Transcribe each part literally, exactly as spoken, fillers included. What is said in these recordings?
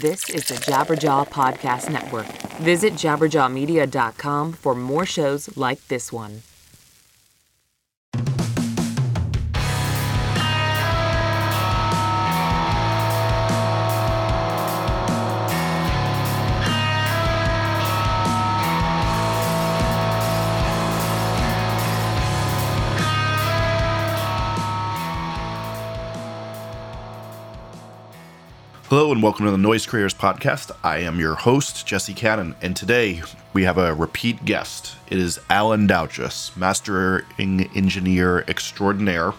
This is the Jabberjaw Podcast Network. Visit jabberjaw media dot com for more shows like this one. Hello and welcome to the Noise Creators Podcast. I am your host, Jesse Cannon, and today we have a repeat guest. It is Alan Douches, mastering engineer extraordinaire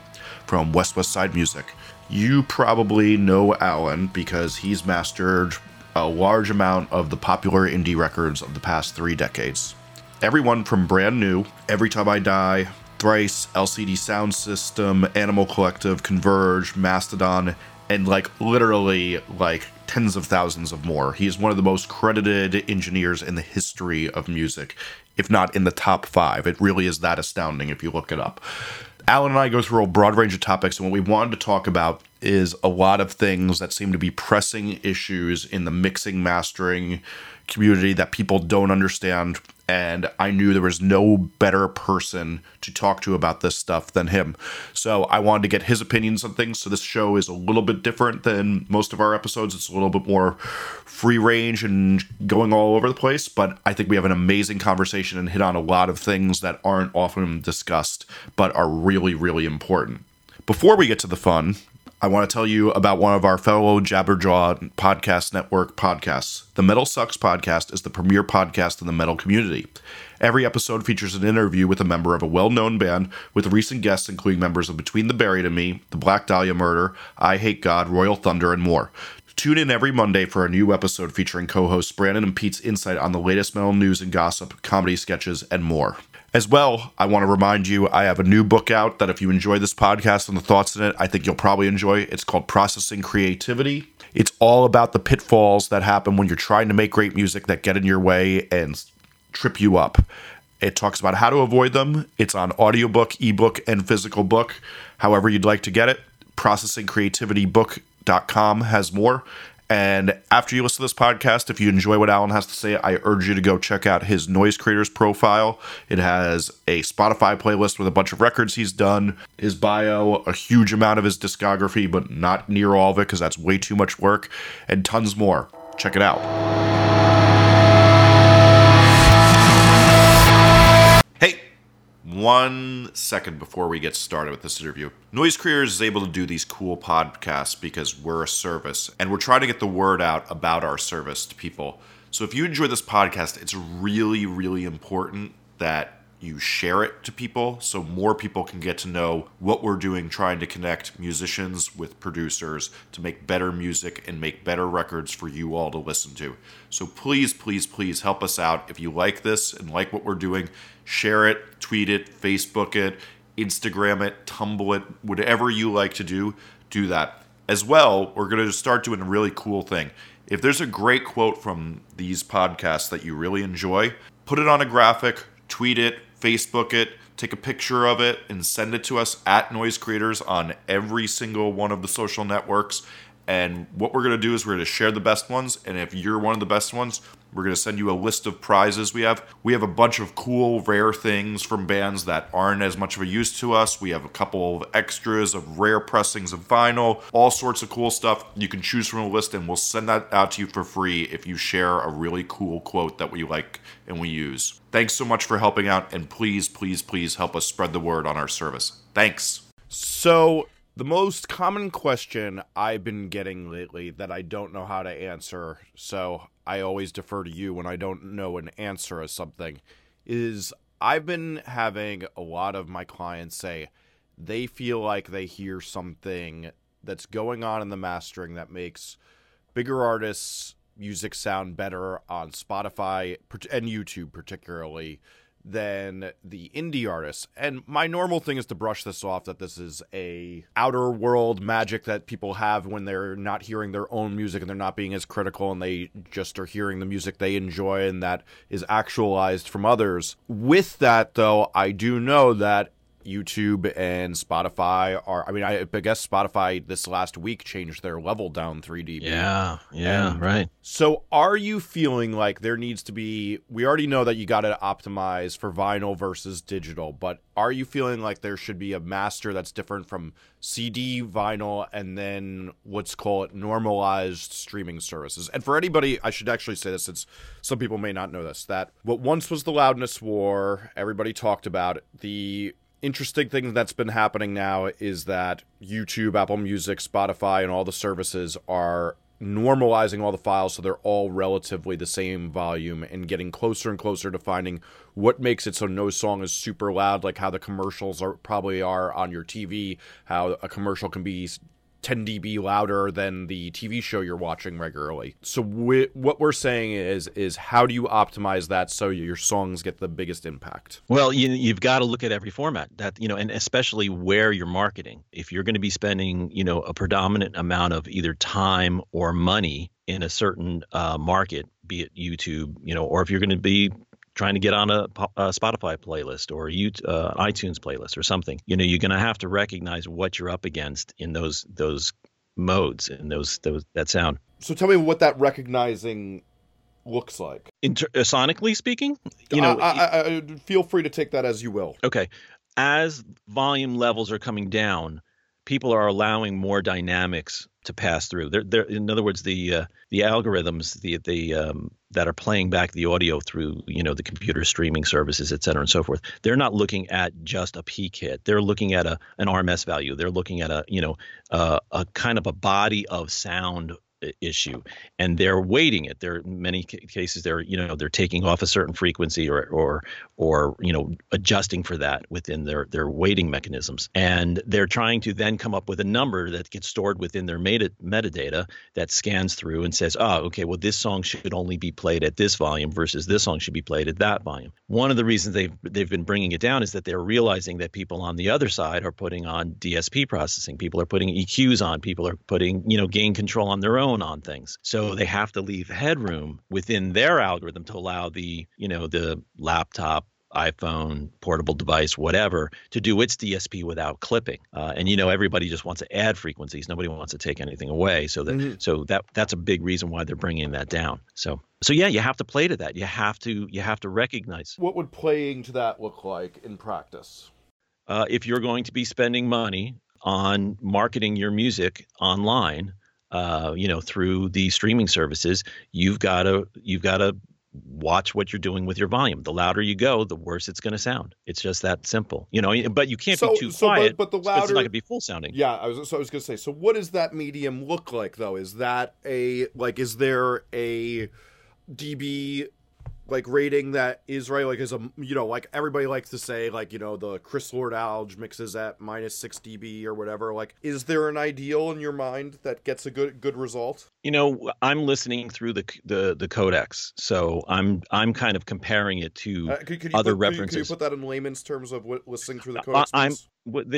from West West Side Music. You probably know Alan because he's mastered a large amount of the popular indie records of the past three decades. Everyone from Brand New, Every Time I Die, Thrice, L C D Sound System, Animal Collective, Converge, Mastodon, and like literally like tens of thousands of more. He is one of the most credited engineers in the history of music, if not in the top five. It really is that astounding if you look it up. Alan and I go through a broad range of topics, and what we wanted to talk about is a lot of things that seem to be pressing issues in the mixing, mastering community that people don't understand. And I knew there was no better person to talk to about this stuff than him. So I wanted to get his opinions on things. So this show is a little bit different than most of our episodes. It's a little bit more free range and going all over the place. But I think we have an amazing conversation and hit on a lot of things that aren't often discussed, but are really, really important. Before we get to the fun, I want to tell you about one of our fellow Jabberjaw Podcast Network podcasts. The Metal Sucks Podcast is the premier podcast in the metal community. Every episode features an interview with a member of a well-known band, with recent guests including members of Between the Buried and Me, The Black Dahlia Murder, I Hate God, Royal Thunder, and more. Tune in every Monday for a new episode featuring co-hosts Brandon and Pete's insight on the latest metal news and gossip, comedy sketches, and more. As well, I want to remind you, I have a new book out that if you enjoy this podcast and the thoughts in it, I think you'll probably enjoy. It's called Processing Creativity. It's all about the pitfalls that happen when you're trying to make great music that get in your way and trip you up. It talks about how to avoid them. It's on audiobook, ebook, and physical book, however you'd like to get it. processing creativity book dot com has more. And after you listen to this podcast, if you enjoy what Alan has to say, I urge you to go check out his Noise Creators profile. It has a Spotify playlist with a bunch of records he's done, his bio, a huge amount of his discography, but not near all of it because that's way too much work, and tons more. Check it out. Hey, one second before we get started with this interview. Noise Creators is able to do these cool podcasts because we're a service, and we're trying to get the word out about our service to people. So if you enjoy this podcast, it's really, really important that you share it to people so more people can get to know what we're doing, trying to connect musicians with producers to make better music and make better records for you all to listen to. So please, please, please help us out. If you like this and like what we're doing, share it, tweet it, Facebook it, Instagram it, Tumblr it, whatever you like to do, do that. As well, we're going to start doing a really cool thing. If there's a great quote from these podcasts that you really enjoy, put it on a graphic, tweet it, Facebook it, take a picture of it, and send it to us at Noise Creators on every single one of the social networks. And what we're going to do is we're going to share the best ones. And if you're one of the best ones, we're going to send you a list of prizes we have. We have a bunch of cool, rare things from bands that aren't as much of a use to us. We have a couple of extras of rare pressings of vinyl, all sorts of cool stuff. You can choose from a list, and we'll send that out to you for free if you share a really cool quote that we like and we use. Thanks so much for helping out, and please, please, please help us spread the word on our service. Thanks. So the most common question I've been getting lately that I don't know how to answer, so I always defer to you when I don't know an answer or something, is I've been having a lot of my clients say they feel like they hear something that's going on in the mastering that makes bigger artists' music sound better on Spotify and YouTube particularly than the indie artists. And my normal thing is to brush this off, that this is a outer world magic that people have when they're not hearing their own music and they're not being as critical and they just are hearing the music they enjoy and that is actualized from others. With that, though, I do know that YouTube and Spotify are, I mean, I, I guess Spotify this last week changed their level down three D B. Yeah, yeah, and right. So are you feeling like there needs to be, we already know that you got to optimize for vinyl versus digital, but are you feeling like there should be a master that's different from C D, vinyl, and then what's called normalized streaming services? And for anybody, I should actually say this, since some people may not know this, that what once was the loudness war, everybody talked about it. The interesting thing that's been happening now is that YouTube, Apple Music, Spotify, and all the services are normalizing all the files so they're all relatively the same volume and getting closer and closer to finding what makes it so no song is super loud, like how the commercials are probably are on your T V, how a commercial can be ten D B louder than the T V show you're watching regularly. So we, what we're saying is, is how do you optimize that so your songs get the biggest impact? Well, you, you've got to look at every format that, you know, and especially where you're marketing. If you're going to be spending, you know, a predominant amount of either time or money in a certain uh, market, be it YouTube, you know, or if you're going to be trying to get on a, a Spotify playlist or you uh, iTunes playlist or something, you know, you're going to have to recognize what you're up against in those those modes and those those that sound. So tell me what that recognizing looks like. Inter- sonically speaking, you know, I, I, I, feel free to take that as you will. Okay, as volume levels are coming down, people are allowing more dynamics to pass through. They're, they're, in other words, the uh, the algorithms the the um, that are playing back the audio through, you know, the computer streaming services, et cetera, and so forth. They're not looking at just a peak hit. They're looking at a an R M S value. They're looking at a you know uh, a kind of a body of sound issue, and they're weighting it. There are many cases they're you know they're taking off a certain frequency or or or you know adjusting for that within their their weighting mechanisms, and they're trying to then come up with a number that gets stored within their meta metadata that scans through and says, oh, okay, well, this song should only be played at this volume versus this song should be played at that volume. One of the reasons they've they've been bringing it down is that they're realizing that people on the other side are putting on D S P processing, people are putting E Qs on, people are putting you know gain control on their own on things. So they have to leave headroom within their algorithm to allow the, you know, the laptop, iPhone, portable device, whatever, to do its D S P without clipping. Uh, and, you know, everybody just wants to add frequencies. Nobody wants to take anything away. So that mm-hmm. so that that's a big reason why they're bringing that down. So so, yeah, you have to play to that. You have to you have to recognize. What would playing to that look like in practice? Uh, if you're going to be spending money on marketing your music online, Uh, you know, through the streaming services, you've got to you've got to watch what you're doing with your volume. The louder you go, the worse it's going to sound. It's just that simple, you know. But you can't so, be too so quiet. But, but the louder, so it's not going to be full sounding. Yeah, I was. So I was going to say. So what does that medium look like, though? Is that a like? Is there a D B like rating that is right? Like is a you know like everybody likes to say like you know the Chris Lord Alge mixes at minus six dB or whatever. Like, is there an ideal in your mind that gets a good good result? You know, I'm listening through the the the codecs, so I'm I'm kind of comparing it to uh, could, could other put, references. Could you, could you put that in layman's terms of what listening through the codecs? I, I'm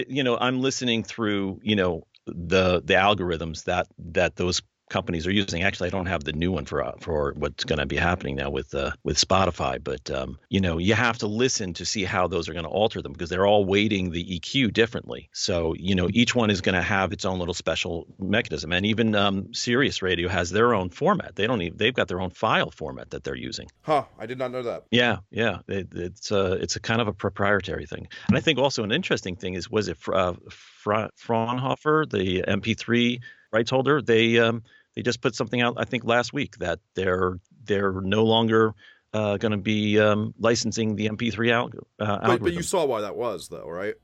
you know I'm listening through you know the the algorithms that that those companies are using. Actually, I don't have the new one for for what's going to be happening now with uh, with Spotify, but um, you know, you have to listen to see how those are going to alter them because they're all weighting the E Q differently. So you know, each one is going to have its own little special mechanism, and even um, Sirius Radio has their own format. They don't even they've got their own file format that they're using. Huh? I did not know that. Yeah, yeah. It, it's uh it's a kind of a proprietary thing, and I think also an interesting thing is was it uh, Fra- Fraunhofer, the M P three rights holder? They um, they just put something out, I think, last week that they're they're no longer uh, going to be um, licensing the M P three al- uh, algorithm. But, but you saw why that was, though, right?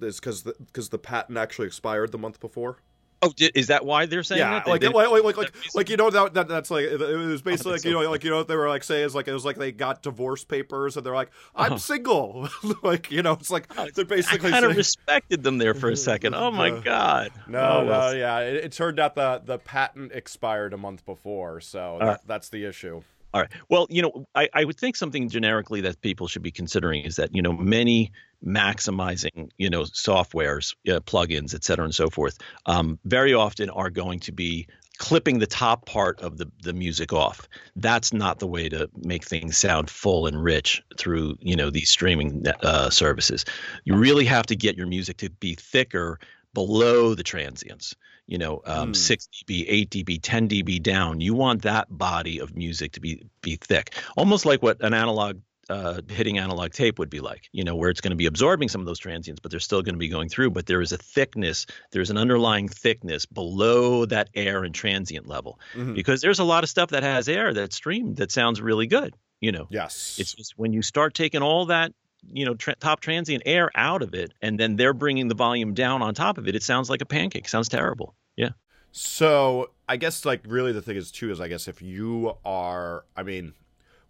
It's because the, the patent actually expired the month before. Oh, did, is that why they're saying yeah, that? Yeah, like, like, like, like, like, like, you know, that, that that's like, it was basically like, so. you know, like, you know, what they were like saying is like, it was like they got divorce papers and they're like, I'm uh-huh. single. like, you know, it's like, they're basically I kind saying... of respected them there for a second. Oh my uh, God. No, oh, no, well. yeah. It, it turned out the, the patent expired a month before. So that, uh, that's the issue. All right. Well, you know, I, I would think something generically that people should be considering is that, you know, many maximizing, you know, softwares, uh, plugins, et cetera, and so forth, um, very often are going to be clipping the top part of the, the music off. That's not the way to make things sound full and rich through, you know, these streaming uh, services. You really have to get your music to be thicker below the transients, you know, um, mm. six D B, eight D B, ten D B down. You want that body of music to be, be thick, almost like what an analog Uh, hitting analog tape would be like, you know, where it's going to be absorbing some of those transients, but they're still going to be going through. But there is a thickness, there's an underlying thickness below that air and transient level, mm-hmm. because there's a lot of stuff that has air that's streamed that sounds really good, you know. Yes. It's just when you start taking all that, you know, tra- top transient air out of it, and then they're bringing the volume down on top of it, it sounds like a pancake. It sounds terrible. Yeah. So I guess, like, really the thing is, too, is I guess if you are, I mean,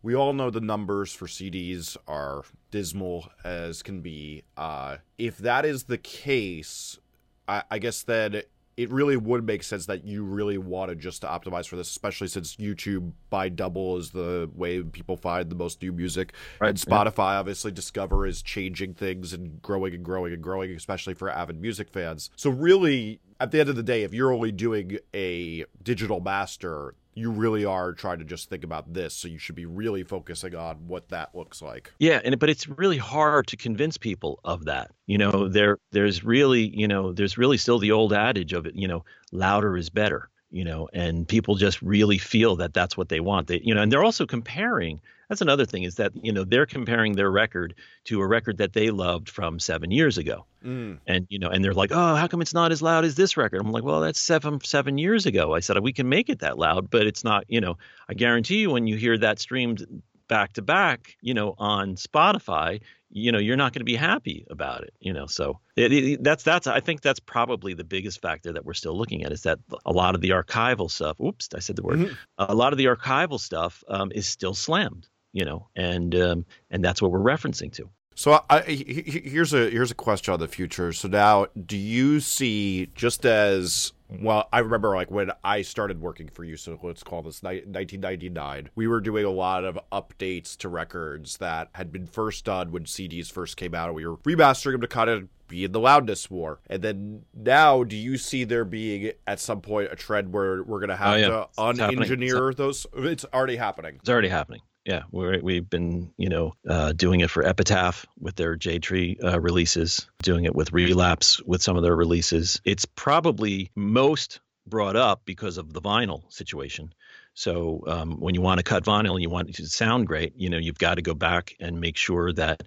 we all know the numbers for C Ds are dismal as can be. Uh, if that is the case, I, I guess then it really would make sense that you really wanted just to optimize for this, especially since YouTube by double is the way people find the most new music. Right, and Spotify, yeah. obviously, Discover is changing things and growing and growing and growing, especially for avid music fans. So really, at the end of the day, if you're only doing a digital master, you really are trying to just think about this. So you should be really focusing on what that looks like. Yeah. And, but it's really hard to convince people of that. You know, there, there's really, you know, there's really still the old adage of it, you know, louder is better, you know, and people just really feel that that's what they want. They, you know, and they're also comparing. That's another thing is that, you know, they're comparing their record to a record that they loved from seven years ago. Mm. And, you know, and they're like, oh, how come it's not as loud as this record? I'm like, well, that's seven, seven years ago. I said, we can make it that loud, but it's not, you know, I guarantee you when you hear that streamed back to back, you know, on Spotify, you know, you're not going to be happy about it, you know. So it, it, that's that's I think that's probably the biggest factor that we're still looking at, is that a lot of the archival stuff. Oops, I said the word. Mm-hmm. A lot of the archival stuff um, is still slammed. You know, and um, and that's what we're referencing to. So I, here's a here's a question on the future. So now, do you see, just as well? I remember, like, when I started working for you, so let's call this nineteen ninety-nine. We were doing a lot of updates to records that had been first done when C Ds first came out, and we were remastering them to kind of be in the loudness war. And then now, do you see there being at some point a trend where we're going to have oh, yeah. to unengineer those? It's already happening. It's already happening. Yeah, we're, we've been, you know, uh, doing it for Epitaph with their J Tree uh, releases, doing it with Relapse with some of their releases. It's probably most brought up because of the vinyl situation. So um, when you want to cut vinyl and you want it to sound great, you know, you've got to go back and make sure that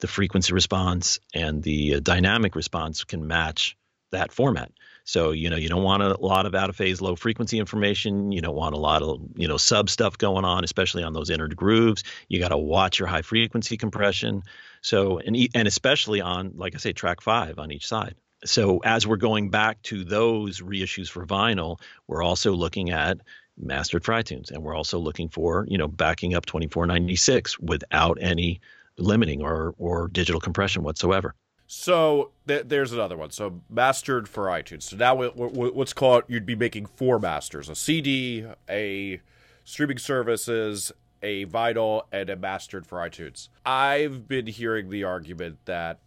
the frequency response and the uh, dynamic response can match that format. So, you know, you don't want a lot of out of phase, low frequency information. You don't want a lot of, you know, sub stuff going on, especially on those inner grooves. You got to watch your high frequency compression. So, and, and especially on, like I say, track five on each side. So as we're going back to those reissues for vinyl, we're also looking at Mastered for iTunes. And we're also looking for, you know, backing up twenty-four ninety-six without any limiting or, or digital compression whatsoever. So th- there's another one. So Mastered for iTunes. So now we, we, let's call it, you'd be making four masters: a C D, a streaming services, a vinyl, and a Mastered for iTunes. I've been hearing the argument that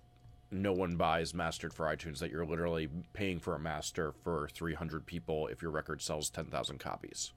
no one buys Mastered for iTunes, that you're literally paying for a master for three hundred people if your record sells ten thousand copies.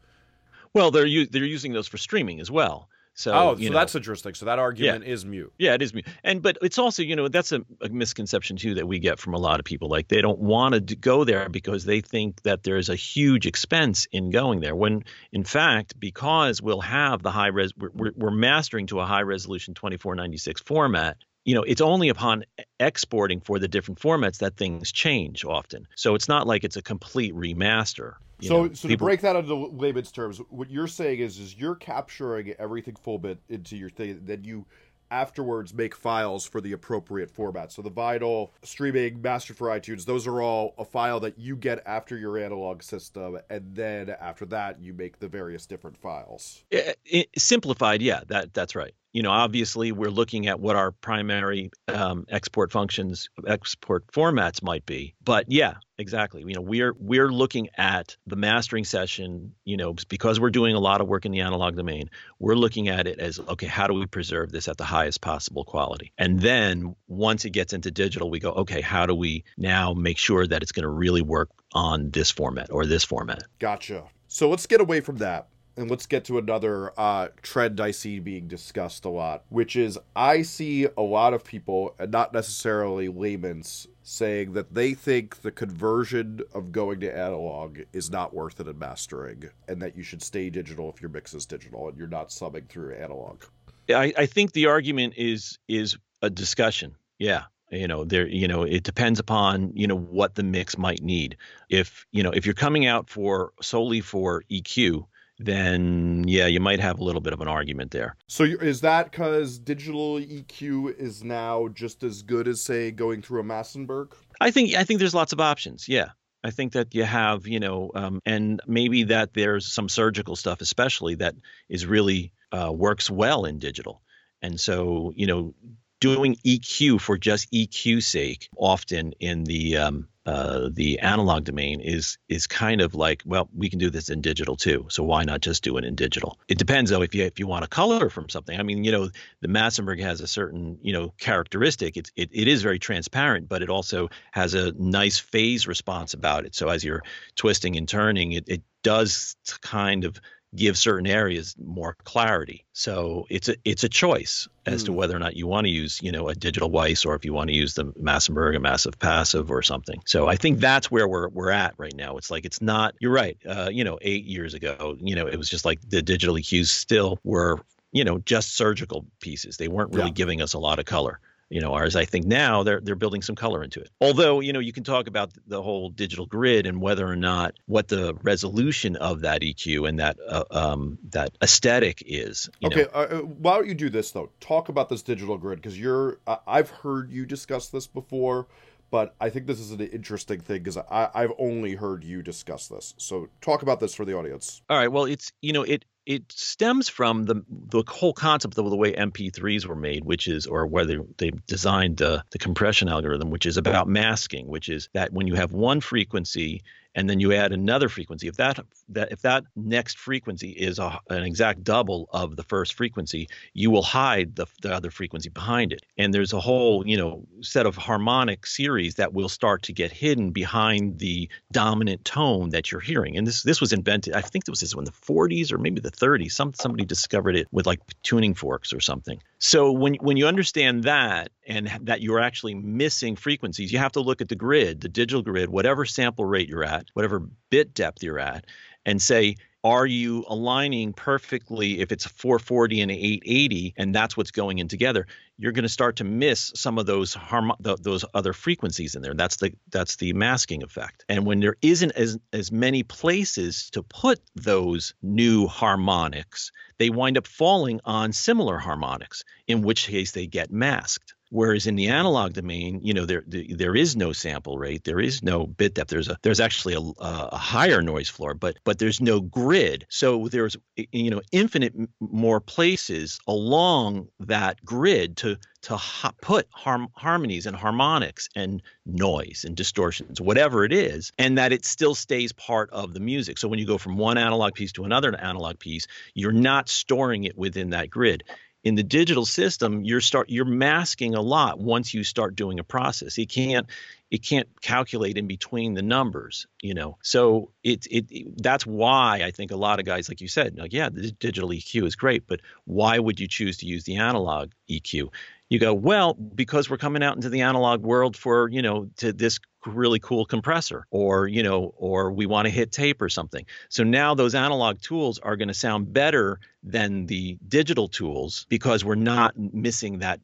Well, they're u- they're using those for streaming as well. So, oh, so know, that's interesting. So that argument yeah. is mute. Yeah, it is mute. And but it's also, you know, that's a, a misconception, too, that we get from a lot of people. Like, they don't want to go there because they think that there is a huge expense in going there. When, in fact, because we'll have the high res, we're, we're mastering to a high resolution twenty-four ninety-six format. You know, it's only upon exporting for the different formats that things change often. So it's not like it's a complete remaster. You so know, so people... to break that into layman's terms, what you're saying is is you're capturing everything full bit into your thing, then you afterwards make files for the appropriate format. So the vinyl, streaming, Mastered for iTunes, those are all a file that you get after your analog system, and then after that you make the various different files. It, it, simplified, yeah, that that's right. You know, obviously, we're looking at what our primary um, export functions, export formats might be. But yeah, exactly. You know, we're we're looking at the mastering session, you know, because we're doing a lot of work in the analog domain. We're looking at it as, OK, how do we preserve this at the highest possible quality? And then once it gets into digital, we go, OK, how do we now make sure that it's going to really work on this format or this format? Gotcha. So let's get away from that, and let's get to another uh, trend I see being discussed a lot, which is I see a lot of people, and not necessarily laymen, saying that they think the conversion of going to analog is not worth it in mastering, and that you should stay digital if your mix is digital and you're not subbing through analog. I, I think the argument is is a discussion. Yeah. You know, there, you know, it depends upon, you know, what the mix might need. If, you know, if you're coming out for solely for E Q, then yeah, you might have a little bit of an argument there. So is that because digital E Q is now just as good as, say, going through a Massenberg? I think I think there's lots of options. Yeah. I think that you have, you know, um, and maybe that there's some surgical stuff, especially that is really uh, works well in digital. And so, you know, doing E Q for just E Q's sake, often in the um, uh, the analog domain, is is kind of like, well, we can do this in digital too, so why not just do it in digital? It depends, though, if you if you want to color from something. I mean, you know, the Massenberg has a certain, you know, characteristic. It's it it is very transparent, but it also has a nice phase response about it. So as you're twisting and turning, it it does kind of give certain areas more clarity. So it's a it's a choice as mm. to whether or not you want to use, you know, a digital Weiss, or if you want to use the Massenberg, a massive passive or something. So I think that's where we're we're at right now. It's like, it's not, you're right, uh, you know, eight years ago, you know, it was just like the digital E Qs still were, you know, just surgical pieces. They weren't really yeah. giving us a lot of color. You know, whereas I think now they're they're building some color into it. Although, you know, you can talk about the whole digital grid and whether or not what the resolution of that E Q and that uh, um, that aesthetic is. You okay, know. Uh, why don't you do this though? Talk about this digital grid, because you're uh, I've heard you discuss this before, but I think this is an interesting thing because I I've only heard you discuss this. So talk about this for the audience. All right. Well, it's you know it. It stems from the the whole concept of the way M P threes were made, which is, or whether they designed the, the compression algorithm, which is about masking, which is that when you have one frequency and then you add another frequency, if that that if that next frequency is a, an exact double of the first frequency, you will hide the, the other frequency behind it. And there's a whole, you know, set of harmonic series that will start to get hidden behind the dominant tone that you're hearing. And this this was invented, I think it was this in the forties or maybe the thirties. Some somebody discovered it with like tuning forks or something. So when when you understand that, and that you're actually missing frequencies, you have to look at the grid, the digital grid, whatever sample rate you're at, whatever bit depth you're at, and say, are you aligning perfectly? If it's a four forty and an eight eighty, and that's what's going in together, you're going to start to miss some of those harm, th- those other frequencies in there. That's the that's the masking effect. And when there isn't as as many places to put those new harmonics, they wind up falling on similar harmonics, in which case they get masked. Whereas in the analog domain, you know, there there is no sample rate, there is no bit depth. There's a there's actually a, a higher noise floor, but but there's no grid. So there's, you know, infinite more places along that grid to to ha- put harm, harmonies and harmonics and noise and distortions, whatever it is, and that it still stays part of the music. So when you go from one analog piece to another analog piece, you're not storing it within that grid. In the digital system, you're start you're masking a lot once you start doing a process. It can't it can't calculate in between the numbers, you know. So it, it it that's why I think a lot of guys, like you said, like, yeah, the digital E Q is great, but why would you choose to use the analog E Q? You go, well, because we're coming out into the analog world for, you know, to this really cool compressor, or, you know, or we want to hit tape or something. So now those analog tools are going to sound better than the digital tools because we're not missing that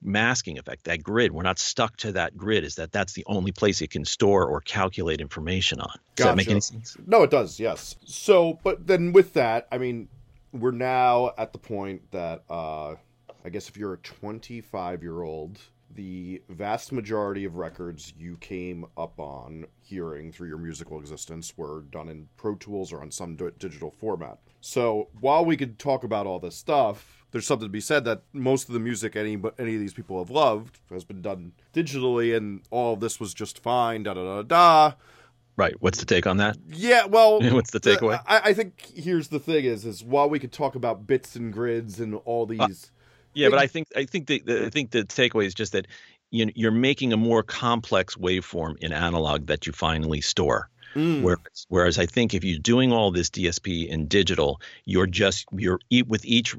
masking effect, that grid. We're not stuck to that grid, is that that's the only place it can store or calculate information on. Does gotcha. That make any sense? No, it does. Yes. So, but then with that, I mean, we're now at the point that, uh, I guess if you're a twenty-five year old, the vast majority of records you came up on hearing through your musical existence were done in Pro Tools or on some d- digital format. So while we could talk about all this stuff, there's something to be said that most of the music any any of these people have loved has been done digitally, and all of this was just fine, da-da-da-da. Right. What's the take on that? Yeah, well... What's the takeaway? I, I think here's the thing is, is while we could talk about bits and grids and all these... Uh- Yeah, but I think I think the, the I think the takeaway is just that you, you're making a more complex waveform in analog that you finally store. Mm. Whereas, whereas I think if you're doing all this D S P in digital, you're just you're with each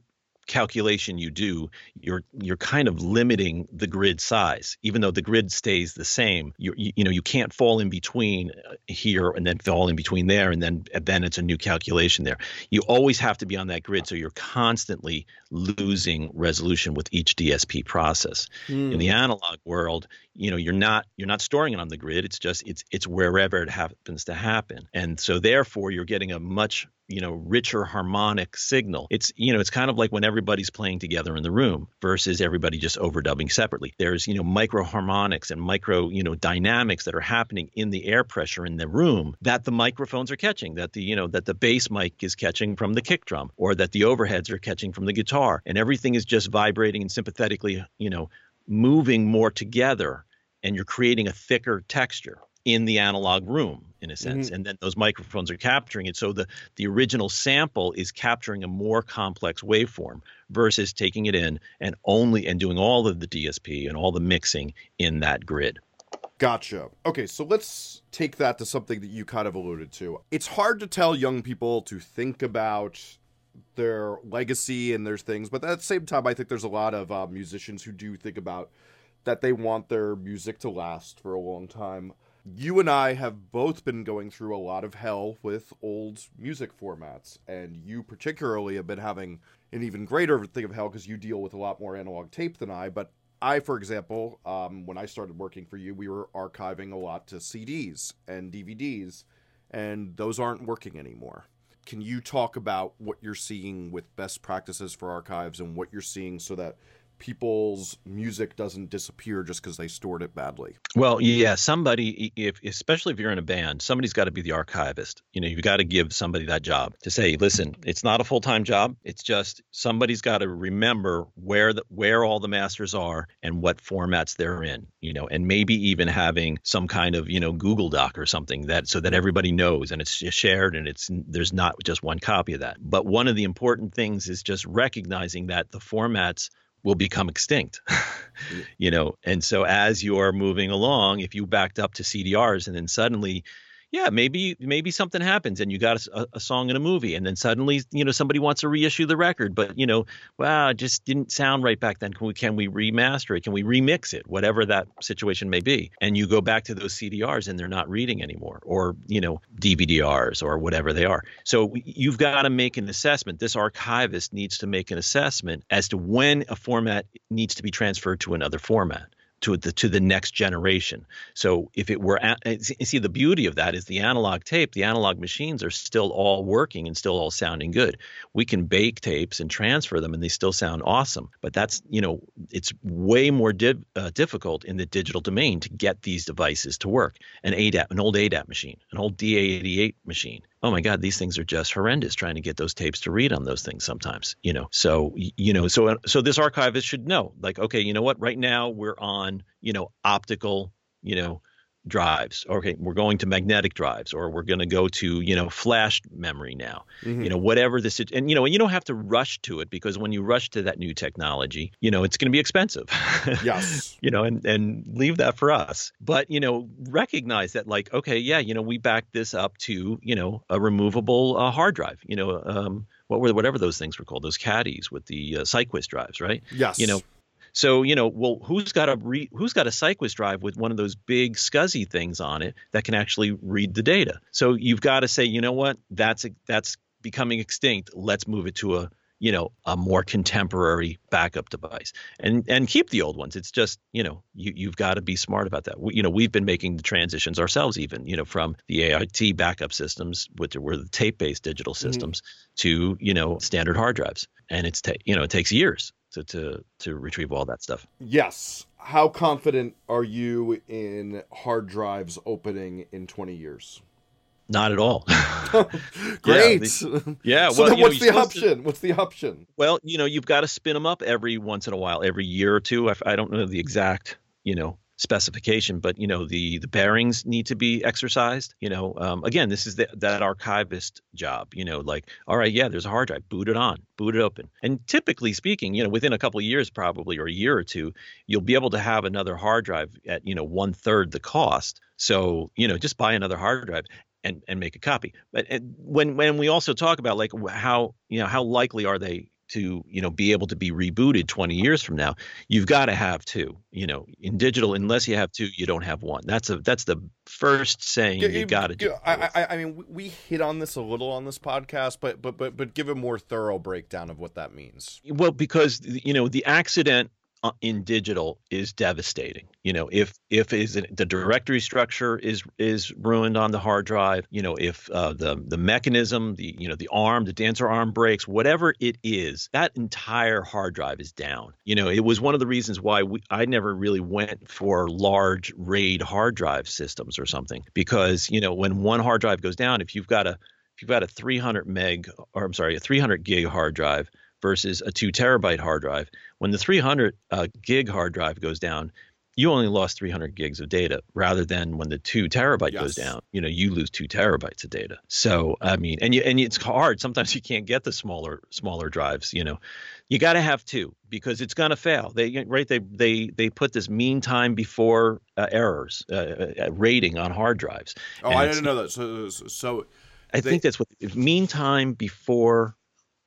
calculation you do, you're you're kind of limiting the grid size, even though the grid stays the same. You you, you know you can't fall in between here and then fall in between there, and then and then it's a new calculation there. You always have to be on that grid, so you're constantly losing resolution with each D S P process. Mm. In the analog world, you know you're not you're not storing it on the grid. It's just it's it's wherever it happens to happen, and so therefore you're getting a much you know, richer harmonic signal. It's, you know, it's kind of like when everybody's playing together in the room versus everybody just overdubbing separately. There's, you know, micro harmonics and micro, you know, dynamics that are happening in the air pressure in the room that the microphones are catching, that the, you know, that the bass mic is catching from the kick drum, or that the overheads are catching from the guitar, and everything is just vibrating and sympathetically, you know, moving more together, and you're creating a thicker texture in the analog room, in a sense. Mm-hmm. And then those microphones are capturing it. So the, the original sample is capturing a more complex waveform versus taking it in and only and doing all of the D S P and all the mixing in that grid. Gotcha. Okay, so let's take that to something that you kind of alluded to. It's hard to tell young people to think about their legacy and their things, but at the same time, I think there's a lot of uh, musicians who do think about that they want their music to last for a long time. You and I have both been going through a lot of hell with old music formats, and you particularly have been having an even greater thing of hell because you deal with a lot more analog tape than I. But I, for example, um, when I started working for you, we were archiving a lot to C Ds and D V Ds, and those aren't working anymore. Can you talk about what you're seeing with best practices for archives and what you're seeing so that people's music doesn't disappear just because they stored it badly? Well, yeah, somebody, if especially if you're in a band, somebody's got to be the archivist. You know, you've got to give somebody that job to say, listen, it's not a full-time job. It's just somebody's got to remember where the, where all the masters are and what formats they're in, you know, and maybe even having some kind of, you know, Google Doc or something that so that everybody knows and it's shared and it's there's not just one copy of that. But one of the important things is just recognizing that the formats will become extinct, you know? And so as you're moving along, if you backed up to C D Rs and then suddenly, yeah, maybe, maybe something happens and you got a, a song in a movie and then suddenly, you know, somebody wants to reissue the record, but you know, wow, it just didn't sound right back then. Can we, can we remaster it? Can we remix it? Whatever that situation may be. And you go back to those C D Rs and they're not reading anymore, or, you know, D V D Rs or whatever they are. So you've got to make an assessment. This archivist needs to make an assessment as to when a format needs to be transferred to another format, to the to the next generation. So if it were, you see, the beauty of that is the analog tape, the analog machines are still all working and still all sounding good. We can bake tapes and transfer them and they still sound awesome. But that's, you know, it's way more div, uh, difficult in the digital domain to get these devices to work. An A D A T, an old A D A T machine, an old D A eighty-eight machine. Oh my God, these things are just horrendous trying to get those tapes to read on those things sometimes, you know? So, you know, so, so this archivist should know, like, okay, you know what, right now we're on, you know, optical, you know, drives. Okay, we're going to magnetic drives, or we're going to go to, you know, flash memory now, mm-hmm. you know, whatever this is. And, you know, and you don't have to rush to it, because when you rush to that new technology, you know, it's going to be expensive. Yes. You know, and, and leave that for us. But, you know, recognize that, like, okay, yeah, you know, we backed this up to, you know, a removable uh, hard drive, you know, um, what were, whatever those things were called, those caddies with the uh, Cyquist drives, right? Yes. You know, so, you know, well, who's got a re- who's got a Cyquist drive with one of those big SCSI things on it that can actually read the data? So you've got to say, you know what, that's a, that's becoming extinct. Let's move it to a, you know, a more contemporary backup device, and and keep the old ones. It's just, you know, you, you've got to be smart about that. We, you know, we've been making the transitions ourselves, even, you know, from the A I T backup systems, which were the tape-based digital systems, mm-hmm. to, you know, standard hard drives. And it's, ta- you know, it takes years to, to, to retrieve all that stuff. Yes. How confident are you in hard drives opening in twenty years? Not at all. Great. Yeah. The, yeah so well, then what's you know, the option? To, what's the option? Well, you know, you've got to spin them up every once in a while, every year or two. I, I don't know the exact, you know, specification, but, you know, the, the bearings need to be exercised. You know, um, again, this is the, that archivist job, you know, like, all right, yeah, there's a hard drive, boot it on, boot it open. And typically speaking, you know, within a couple of years, probably, or a year or two, you'll be able to have another hard drive at, you know, one third the cost. So, you know, just buy another hard drive. and and make a copy. But and when when we also talk about like how you know how likely are they to you know be able to be rebooted twenty years from now, you've got to have two. You know, in digital, unless you have two, you don't have one. That's a that's the first saying you, you got to do. I, I I mean, we hit on this a little on this podcast, but but but but give a more thorough breakdown of what that means. Well, because you know the accident in digital is devastating. You know, if if is the directory structure is is ruined on the hard drive, you know, if uh, the the mechanism, the you know the arm, the dancer arm breaks, whatever it is, that entire hard drive is down. You know, it was one of the reasons why we, I never really went for large RAID hard drive systems or something, because you know when one hard drive goes down, if you've got a if you've got a three hundred meg or I'm sorry, a three hundred gig hard drive versus a two terabyte hard drive, when the three hundred uh, gig hard drive goes down, you only lost three hundred gigs of data, rather than when the two terabyte yes. goes down, you know, you lose two terabytes of data. So, I mean, and you, and it's hard. Sometimes you can't get the smaller, smaller drives, you know, you got to have two, because it's going to fail. They, right. They, they, they put this mean time before uh, errors uh, rating on hard drives. Oh, and I didn't know that. So, so I they, think that's what mean time before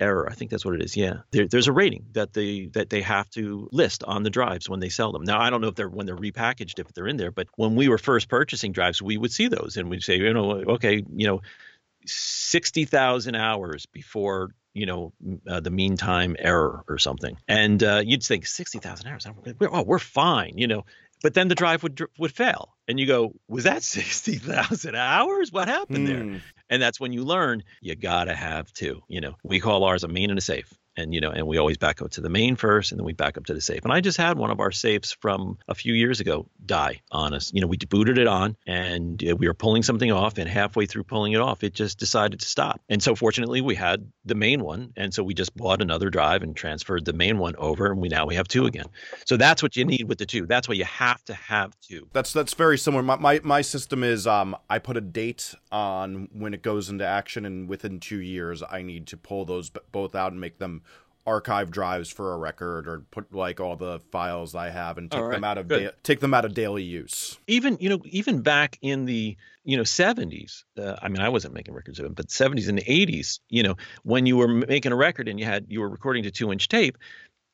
error. I think that's what it is. Yeah. There, there's a rating that they that they have to list on the drives when they sell them. Now, I don't know if they're when they're repackaged, if they're in there, but when we were first purchasing drives, we would see those and we'd say, you know, okay, you know, sixty thousand hours before, you know, uh, the mean time error or something. And uh, you'd think sixty thousand hours. We're, oh, we're fine, you know. But then the drive would would fail. And you go, was that sixty thousand hours? What happened mm. there? And that's when you learn you got to have two. You know, we call ours a main and a safe. And, you know, and we always back up to the main first and then we back up to the safe. And I just had one of our safes from a few years ago die on us. You know, we booted it on and we were pulling something off, and halfway through pulling it off, it just decided to stop. And so fortunately we had the main one. And so we just bought another drive and transferred the main one over, and we now we have two again. So that's what you need with the two. That's why you have to have two. That's that's very similar. My my, my system is um I put a date on when it goes into action, and within two years I need to pull those both out and make them archive drives for a record, or put like all the files I have and take right, them out of da- take them out of daily use. Even you know even back in the you know seventies, uh, I mean I wasn't making records of them, but seventies and the eighties, you know when you were making a record and you had you were recording to two inch tape,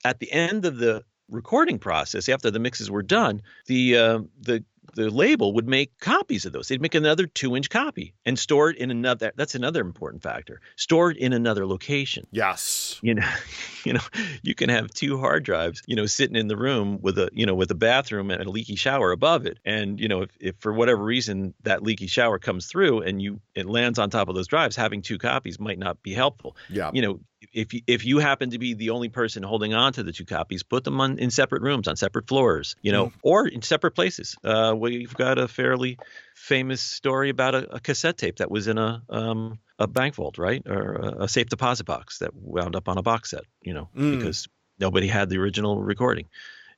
at the end of the recording process, after the mixes were done, the uh, the the label would make copies of those. They'd make another two inch copy and store it in another. That's another important factor. Store it in another location. Yes. You know, you know, you can have two hard drives, you know, sitting in the room with a, you know, with a bathroom and a leaky shower above it. And, you know, if, if for whatever reason that leaky shower comes through and you, it lands on top of those drives, having two copies might not be helpful. Yeah. You know, If you, if you happen to be the only person holding on to the two copies, put them on in separate rooms, on separate floors, you know, mm. or in separate places. Uh, we've got a fairly famous story about a, a cassette tape that was in a um, a bank vault, right, or a, a safe deposit box that wound up on a box set, you know, mm. because nobody had the original recording,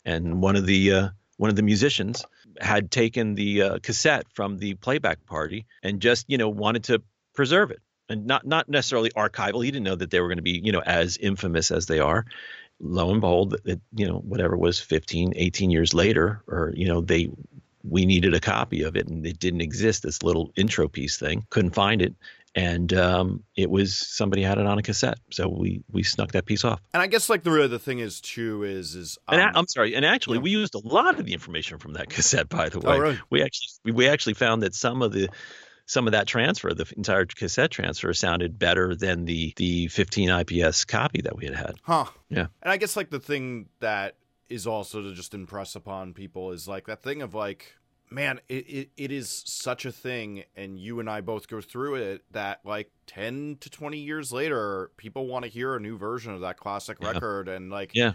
and one of the uh, one of the musicians had taken the uh, cassette from the playback party and just you know wanted to preserve it. And not not necessarily archival. He didn't know that they were going to be, you know, as infamous as they are. Lo and behold, it, you know, whatever was fifteen, eighteen years later, or, you know, they we needed a copy of it, and it didn't exist. This little intro piece thing, couldn't find it. And um, it was somebody had it on a cassette, so we we snuck that piece off. And I guess like the really the thing is too is is um, and I, I'm sorry. And actually, yeah. we used a lot of the information from that cassette. By the way, oh, really? we actually we, we actually found that some of the. Some of that transfer, the entire cassette transfer, sounded better than the the fifteen I P S copy that we had had. Huh. Yeah. And I guess like the thing that is also to just impress upon people is like that thing of like, man, it, it, it is such a thing, and you and I both go through it, that like ten to twenty years later, people want to hear a new version of that classic yeah. record, and like yeah.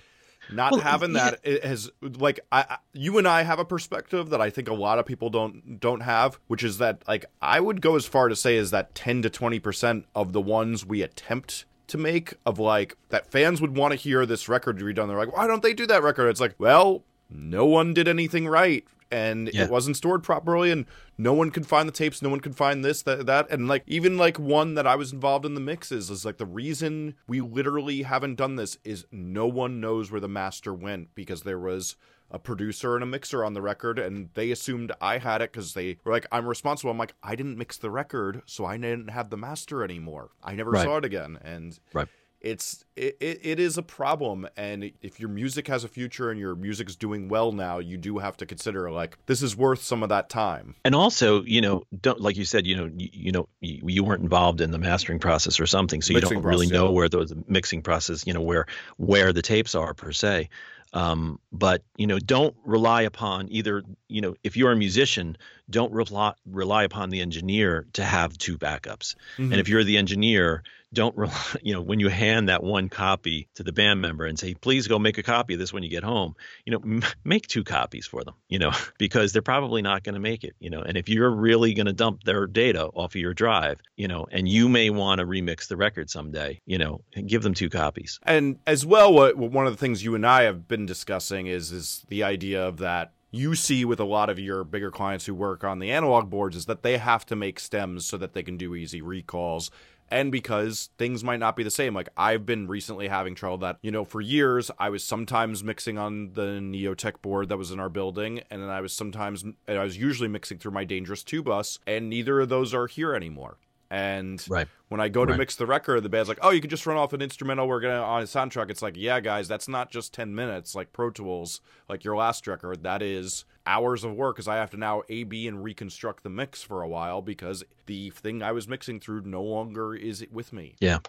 Not well, having that yeah. has like I you and I have a perspective that I think a lot of people don't don't have, which is that like I would go as far to say is that ten to twenty percent of the ones we attempt to make of like that fans would want to hear this record redone. They're like, why don't they do that record? It's like, well, no one did anything right and yeah. it wasn't stored properly, and no one could find the tapes, no one could find this, that, that, and like even like one that I was involved in the mixes is like the reason we literally haven't done this is no one knows where the master went because there was a producer and a mixer on the record, and they assumed I had it because they were like, I'm responsible. I'm like, I didn't mix the record, so I didn't have the master anymore. I never right. saw it again. And right. it's it, it, it is a problem. And if your music has a future and your music's doing well now, you do have to consider like, this is worth some of that time. And also, you know, don't, like you said, you know, you, you know, you, you weren't involved in the mastering process or something, so mixing you don't process, really know yeah. where the, the mixing process, you know, where where the tapes are per se. Um, but, you know, don't rely upon either, you know, if you're a musician, don't rely, rely upon the engineer to have two backups. Mm-hmm. And if you're the engineer, don't, rely, you know, when you hand that one copy to the band member and say, please go make a copy of this when you get home, you know, m- make two copies for them, you know, because they're probably not going to make it, you know. And if you're really going to dump their data off of your drive, you know, and you may want to remix the record someday, you know, and give them two copies. And as well, what, one of the things you and I have been discussing is is the idea of that you see with a lot of your bigger clients who work on the analog boards is that they have to make stems so that they can do easy recalls. And because things might not be the same. Like, I've been recently having trouble that, you know, for years, I was sometimes mixing on the Neotech board that was in our building. And then I was sometimes, I was usually mixing through my Dangerous two bus. And neither of those are here anymore. And right. when I go to right. mix the record, the band's like, oh, you can just run off an instrumental. We're going to on a soundtrack. It's like, yeah, guys, that's not just ten minutes like Pro Tools, like your last record. That is hours of work because I have to now A B and reconstruct the mix for a while because the thing I was mixing through no longer is with me. Yeah.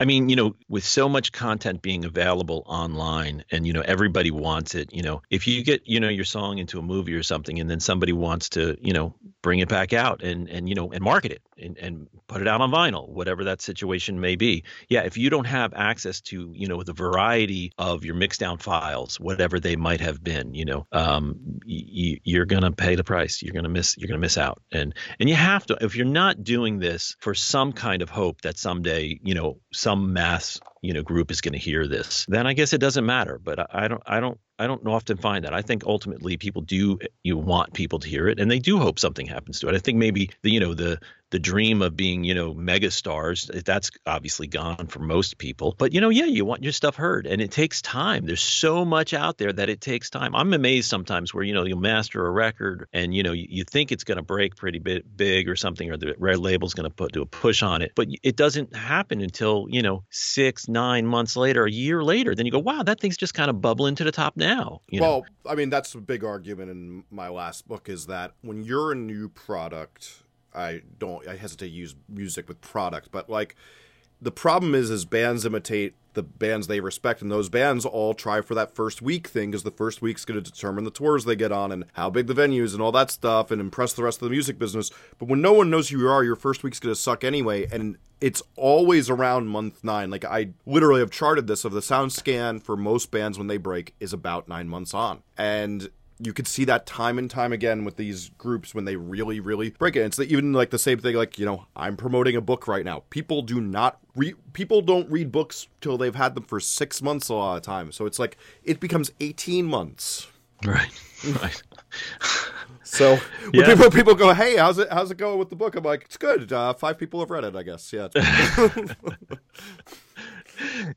I mean, you know, with so much content being available online and, you know, everybody wants it, you know, if you get, you know, your song into a movie or something and then somebody wants to, you know, bring it back out and, and you know, and market it and, and put it out on vinyl, whatever that situation may be. Yeah. If you don't have access to, you know, the variety of your mixdown files, whatever they might have been, you know, um, you, you're going to pay the price. You're going to miss, you're going to miss out. And, and you have to, if you're not doing this for some kind of hope that someday, you know, some mass, you know, group is going to hear this, then I guess it doesn't matter. But I, I don't, I don't, I don't often find that. I think ultimately people do, you want people to hear it and they do hope something happens to it. I think maybe the, you know, the, the dream of being, you know, mega stars, that's obviously gone for most people, but you know, yeah, you want your stuff heard and it takes time. There's so much out there that it takes time. I'm amazed sometimes where, you know, you'll master a record and, you know, you, you think it's going to break pretty bit big or something, or the red label's going to put, do a push on it, but it doesn't happen until, you know, six, nine months later, a year later, then you go, wow, that thing's just kind of bubbling to the top now. You well, know? I mean, that's a big argument in my last book is that when you're a new product, I don't, I hesitate to use music with product, but like the problem is, is bands imitate the bands they respect, and those bands all try for that first week thing because the first week's going to determine the tours they get on and how big the venues and all that stuff and impress the rest of the music business. But when no one knows who you are, your first week's going to suck anyway. And it's always around month nine. Like I literally have charted this of the sound scan for most bands when they break is about nine months on. And you could see that time and time again with these groups when they really, really break it. It's even like the same thing, like, you know, I'm promoting a book right now. People do not re- people don't read books till they've had them for six months a lot of times. So it's like it becomes eighteen months. Right. Right. So when yeah. people, people go, hey, how's it how's it going with the book? I'm like, it's good. Uh, five people have read it, I guess. Yeah.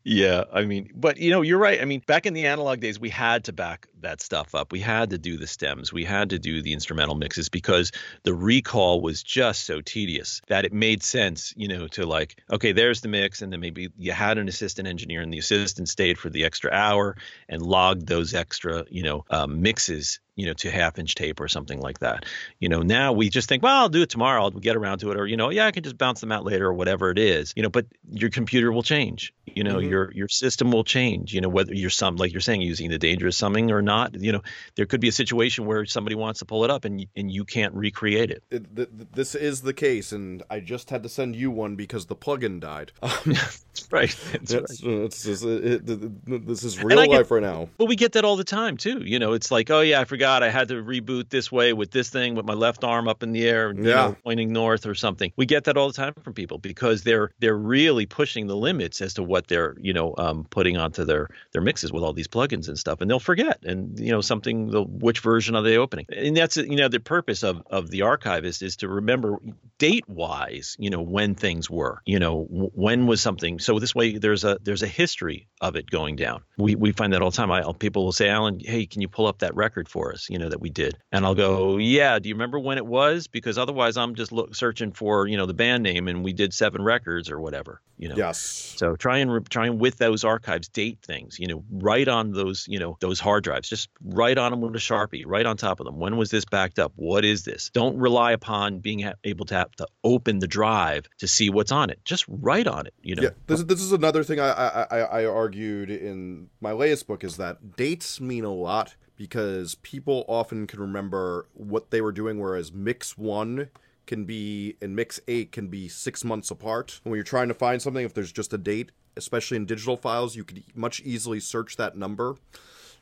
Yeah, I mean, but, you know, you're right. I mean, back in the analog days, we had to back that stuff up. We had to do the stems. We had to do the instrumental mixes because the recall was just so tedious that it made sense, you know, to like, OK, there's the mix. And then maybe you had an assistant engineer and the assistant stayed for the extra hour and logged those extra, you know, um, mixes, you know, to half inch tape or something like that. You know, now we just think, well, I'll do it tomorrow. I'll get around to it. Or, you know, yeah, I can just bounce them out later or whatever it is, you know, but your computer will change. You know, mm-hmm. your your system will change, you know, whether you're some like you're saying using the dangerous summing or not. You know, there could be a situation where somebody wants to pull it up and and you can't recreate it. it th- th- this is the case. And I just had to send you one because the plugin died. That's right. That's it's, right. It's just, it, it, this is real life get, right now. Well, we get that all the time, too. You know, it's like, oh, yeah, I forgot God, I had to reboot this way with this thing with my left arm up in the air and yeah. you know, pointing north or something. We get that all the time from people because they're they're really pushing the limits as to what they're, you know, um, putting onto their their mixes with all these plugins and stuff. And they'll forget. And, you know, something, the, which version are they opening? And that's, you know, the purpose of, of the archivist is to remember date-wise, you know, when things were, you know, when was something. So this way there's a there's a history of it going down. We, we find that all the time. I, people will say, Alan, hey, can you pull up that record for us, you know, that we did? And I'll go, yeah, do you remember when it was? Because otherwise I'm just look, searching for, you know, the band name and we did seven records or whatever, you know. Yes. So try and re- try and with those archives, date things, you know, right on those, you know, those hard drives, just right on them with a Sharpie, right on top of them. When was this backed up? What is this? Don't rely upon being ha- able to have to open the drive to see what's on it. Just write on it, you know. Yeah. This, this is another thing I, I, I argued in my latest book is that dates mean a lot because people often can remember what they were doing, whereas mix one can be and mix eight can be six months apart. And when you're trying to find something, if there's just a date, especially in digital files, you could much easily search that number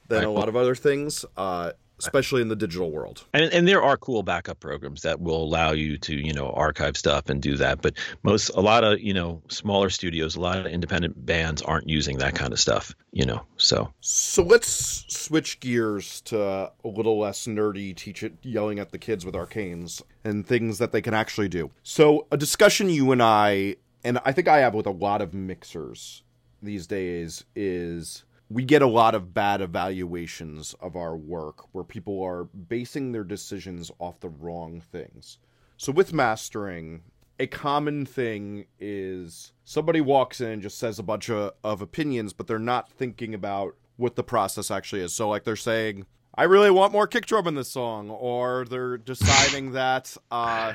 than a lot of other things. Uh, especially in the digital world. And and there are cool backup programs that will allow you to, you know, archive stuff and do that. But most, a lot of, you know, smaller studios, a lot of independent bands aren't using that kind of stuff, you know, so. So let's switch gears to a little less nerdy, teach it, yelling at the kids with arcanes and things that they can actually do. So a discussion you and I, and I think I have with a lot of mixers these days is, we get a lot of bad evaluations of our work where people are basing their decisions off the wrong things. So with mastering, a common thing is somebody walks in and just says a bunch of, of opinions, but they're not thinking about what the process actually is. So like they're saying, I really want more kick drum in this song, or they're deciding that uh,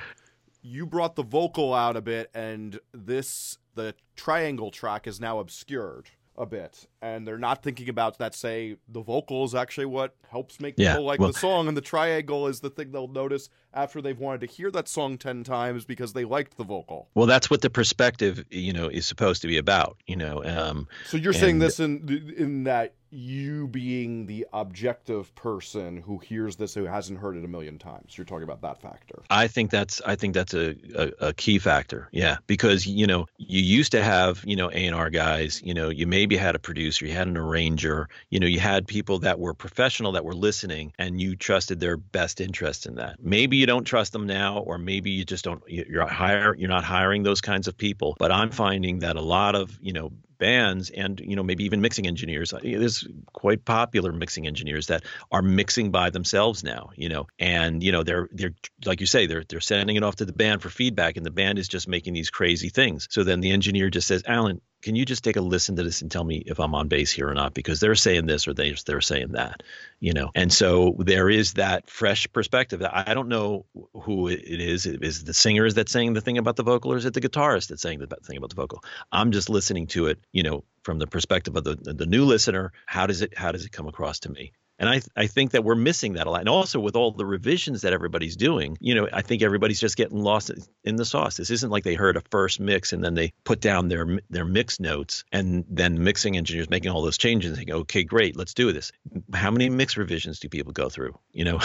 you brought the vocal out a bit and this, the triangle track is now obscured a bit, and they're not thinking about that, say the vocal is actually what helps make people yeah, like well, the song, and the triangle is the thing they'll notice after they've wanted to hear that song ten times because they liked the vocal. Well, that's what the perspective, you know, is supposed to be about, you know. Um so you're and, saying this in in that you being the objective person who hears this, who hasn't heard it a million times, you're talking about that factor. I think that's I think that's a, a, a key factor. Yeah, because, you know, you used to have, you know, A and R guys, you know, you maybe had a producer, you had an arranger, you know, you had people that were professional that were listening and you trusted their best interest in that. Maybe you don't trust them now, or maybe you just don't, you're hire, you're not hiring those kinds of people. But I'm finding that a lot of, you know, bands and, you know, maybe even mixing engineers, there's quite popular mixing engineers that are mixing by themselves now, you know, and, you know, they're, they're, like you say, they're, they're sending it off to the band for feedback and the band is just making these crazy things. So then the engineer just says, Alan, can you just take a listen to this and tell me if I'm on bass here or not? Because they're saying this or they, they're saying that, you know. And so there is that fresh perspective. I don't know who it is. Is it the singer that's saying the thing about the vocal, or is it the guitarist that's saying the thing about the vocal? I'm just listening to it, you know, from the perspective of the the new listener. How does it how does it come across to me? And I, th- I think that we're missing that a lot. And also with all the revisions that everybody's doing, you know, I think everybody's just getting lost in the sauce. This isn't like they heard a first mix and then they put down their their mix notes and then the mixing engineers making all those changes and think, okay, great, let's do this. How many mix revisions do people go through? You know,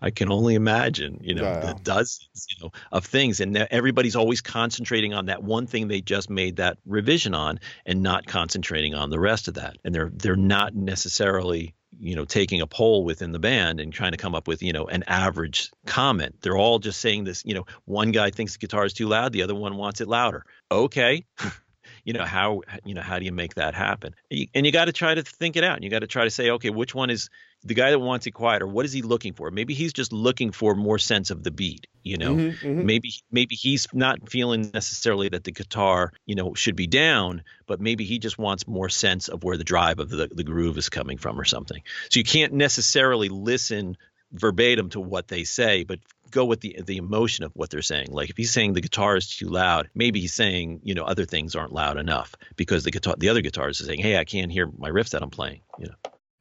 I can only imagine, you know, yeah. the dozens, you know, of things. And everybody's always concentrating on that one thing they just made that revision on and not concentrating on the rest of that. And they're they're not necessarily, you know, taking a poll within the band and trying to come up with, you know, an average comment. They're all just saying this, you know, one guy thinks the guitar is too loud, the other one wants it louder. Okay. You know, how, you know, how do you make that happen? And you got to try to think it out. And you got to try to say, okay, which one is the guy that wants it quieter? What is he looking for? Maybe he's just looking for more sense of the beat, you know, mm-hmm, mm-hmm. maybe, maybe he's not feeling necessarily that the guitar, you know, should be down, but maybe he just wants more sense of where the drive of the, the groove is coming from or something. So you can't necessarily listen verbatim to what they say, but go with the the emotion of what they're saying. Like if he's saying the guitar is too loud, maybe he's saying, you know, other things aren't loud enough because the guitar, the other guitarist is saying, hey, I can't hear my riffs that I'm playing, you know.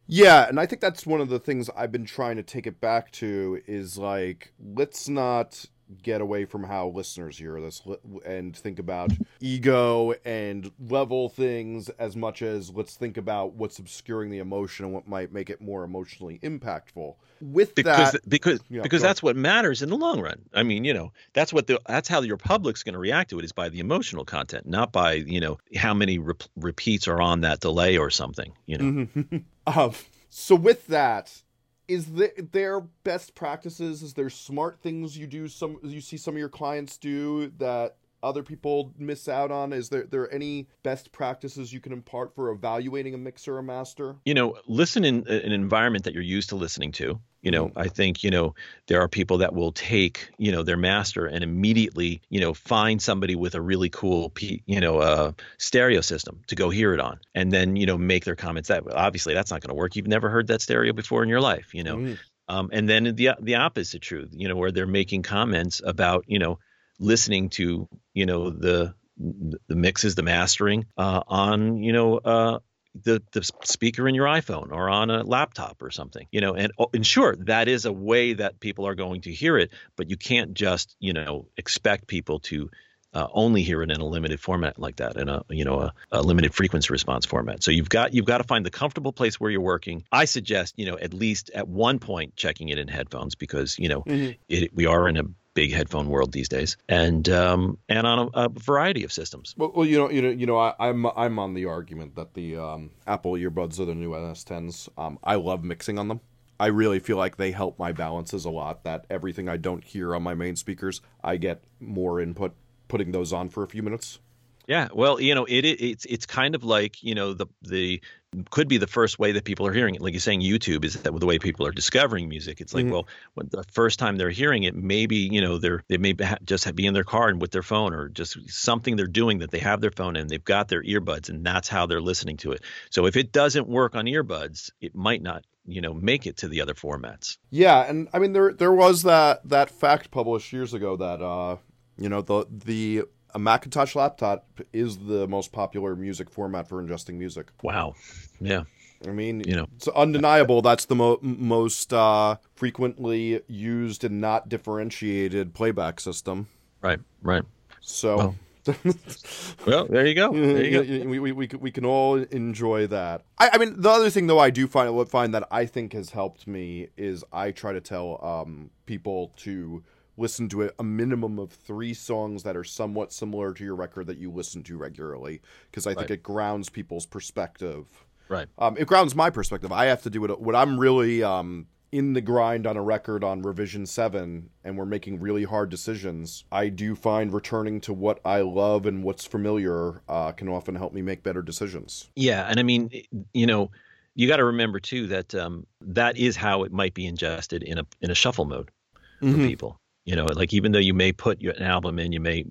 Yeah, and I think that's one of the things I've been trying to take it back to is like, let's not get away from how listeners hear this and think about ego and level things as much as let's think about what's obscuring the emotion and what might make it more emotionally impactful. With because, that, because yeah, because that's what matters in the long run. I mean, you know, that's what the that's how your public's going to react to it, is by the emotional content, not by, you know, how many re- repeats are on that delay or something, you know. Mm-hmm. um, so with that, is there best practices? Is there smart things you do? Some you see some of your clients do that other people miss out on? Is there there any best practices you can impart for evaluating a mix or a master? You know, listen in an environment that you're used to listening to. You know, I think, you know, there are people that will take, you know, their master and immediately, you know, find somebody with a really cool, P, you know, uh, stereo system to go hear it on, and then, you know, make their comments that obviously that's not going to work. You've never heard that stereo before in your life, you know. Mm. Um, and then the the opposite truth, you know, where they're making comments about, you know, listening to, you know, the the mixes, the mastering uh, on, you know, uh The, the speaker in your iPhone or on a laptop or something, you know, and, and sure, that is a way that people are going to hear it, but you can't just, you know, expect people to uh, only hear it in a limited format like that, in a, you know, a, a limited frequency response format. So you've got, you've got to find the comfortable place where you're working. I suggest, you know, at least at one point checking it in headphones, because, you know, mm-hmm. it, we are in a big headphone world these days, and um, and on a, a variety of systems. Well, well, you know, you know, you know, I, I'm I'm on the argument that the um, Apple earbuds are the new N S tens. Um, I love mixing on them. I really feel like they help my balances a lot. That everything I don't hear on my main speakers, I get more input putting those on for a few minutes. Yeah, well, you know, it, it it's it's kind of like, you know, the the could be the first way that people are hearing it. Like you're saying, YouTube is that the way people are discovering music. It's like, mm-hmm. well, when the first time they're hearing it, maybe, you know, they're they may just be in their car and with their phone, or just something they're doing that they have their phone and they've got their earbuds, and that's how they're listening to it. So if it doesn't work on earbuds, it might not, you know, make it to the other formats. Yeah, and I mean, there there was that that fact published years ago that uh, you know, the the a Macintosh laptop is the most popular music format for ingesting music. Wow. Yeah. I mean, you know, it's undeniable. That's the mo- most uh, frequently used and not differentiated playback system. Right. Right. So. Well, well there you go. There you go. We, we, we, we can all enjoy that. I, I mean, the other thing, though, I do find, what find that I think has helped me is I try to tell um, people to listen to a minimum of three songs that are somewhat similar to your record that you listen to regularly, because I think right. it grounds people's perspective. Right. Um, it grounds my perspective. I have to do it when I'm really um, in the grind on a record on revision seven and we're making really hard decisions. I do find returning to what I love and what's familiar uh, can often help me make better decisions. Yeah. And I mean, you know, you got to remember, too, that um, that is how it might be ingested in a in a shuffle mode for mm-hmm. people. You know, like even though you may put your, an album in, you may,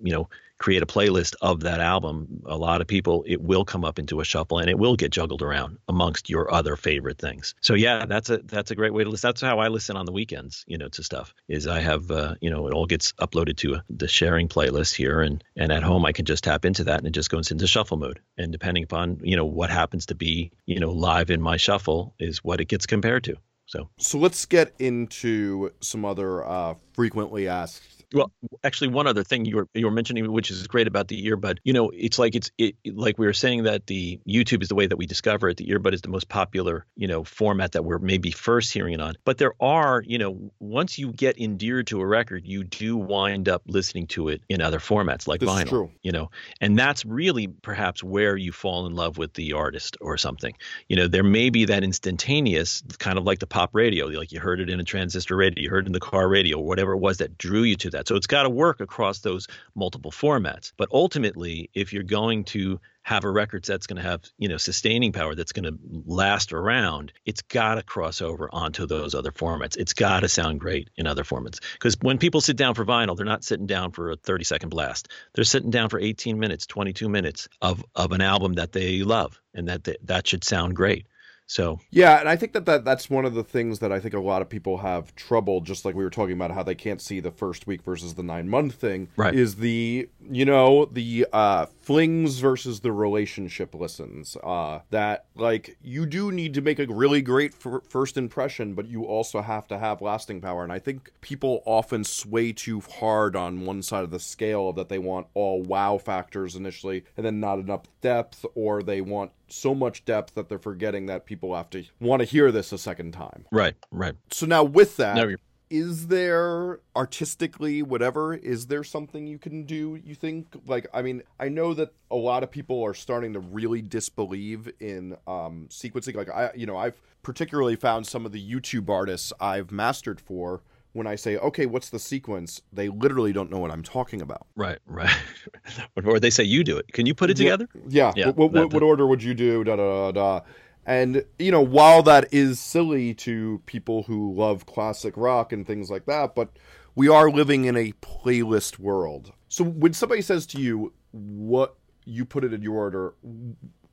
you know, create a playlist of that album. A lot of people, it will come up into a shuffle and it will get juggled around amongst your other favorite things. So, yeah, that's a that's a great way to listen. That's how I listen on the weekends, you know, to stuff is I have, uh, you know, it all gets uploaded to a, the sharing playlist here. And, and at home, I can just tap into that and it just goes into shuffle mode. And depending upon, you know, what happens to be, you know, live in my shuffle is what it gets compared to. So. so let's get into some other uh, frequently asked. Well, actually, one other thing you were you were mentioning, which is great about the earbud. You know, it's like it's it, like we were saying that the YouTube is the way that we discover it. The earbud is the most popular, you know, format that we're maybe first hearing it on. But there are, you know, once you get endeared to a record, you do wind up listening to it in other formats like this vinyl. Is true. You know, and that's really perhaps where you fall in love with the artist or something. You know, there may be that instantaneous kind of like the pop radio, like you heard it in a transistor radio, you heard it in the car radio, whatever it was that drew you to that. So it's got to work across those multiple formats. But ultimately, if you're going to have a record that's going to have, you know, sustaining power that's going to last around, it's got to cross over onto those other formats. It's got to sound great in other formats. Because when people sit down for vinyl, they're not sitting down for a thirty-second blast. They're sitting down for eighteen minutes, twenty-two minutes of, of an album that they love and that they, that should sound great. So yeah, and I think that, that that's one of the things that I think a lot of people have trouble, just like we were talking about how they can't see the first week versus the nine month thing, right. Is the, you know, the uh, flings versus the relationship listens. Uh, that, like, you do need to make a really great f- first impression, but you also have to have lasting power. And I think people often sway too hard on one side of the scale that they want all wow factors initially and then not enough depth, or they want so much depth that they're forgetting that people have to want to hear this a second time. Right, right. So now with that, now is there artistically, whatever, is there something you can do, you think? Like, I mean, I know that a lot of people are starting to really disbelieve in um, sequencing. Like, I, you know, I've particularly found some of the YouTube artists I've mastered for, when I say, okay, what's the sequence? They literally don't know what I'm talking about. Right, right. Or they say, you do it. Can you put it together? Yeah. yeah. What, what, what order would you do? Da, da, da, da. And, you know, while that is silly to people who love classic rock and things like that, but we are living in a playlist world. So when somebody says to you, what, you put it in your order,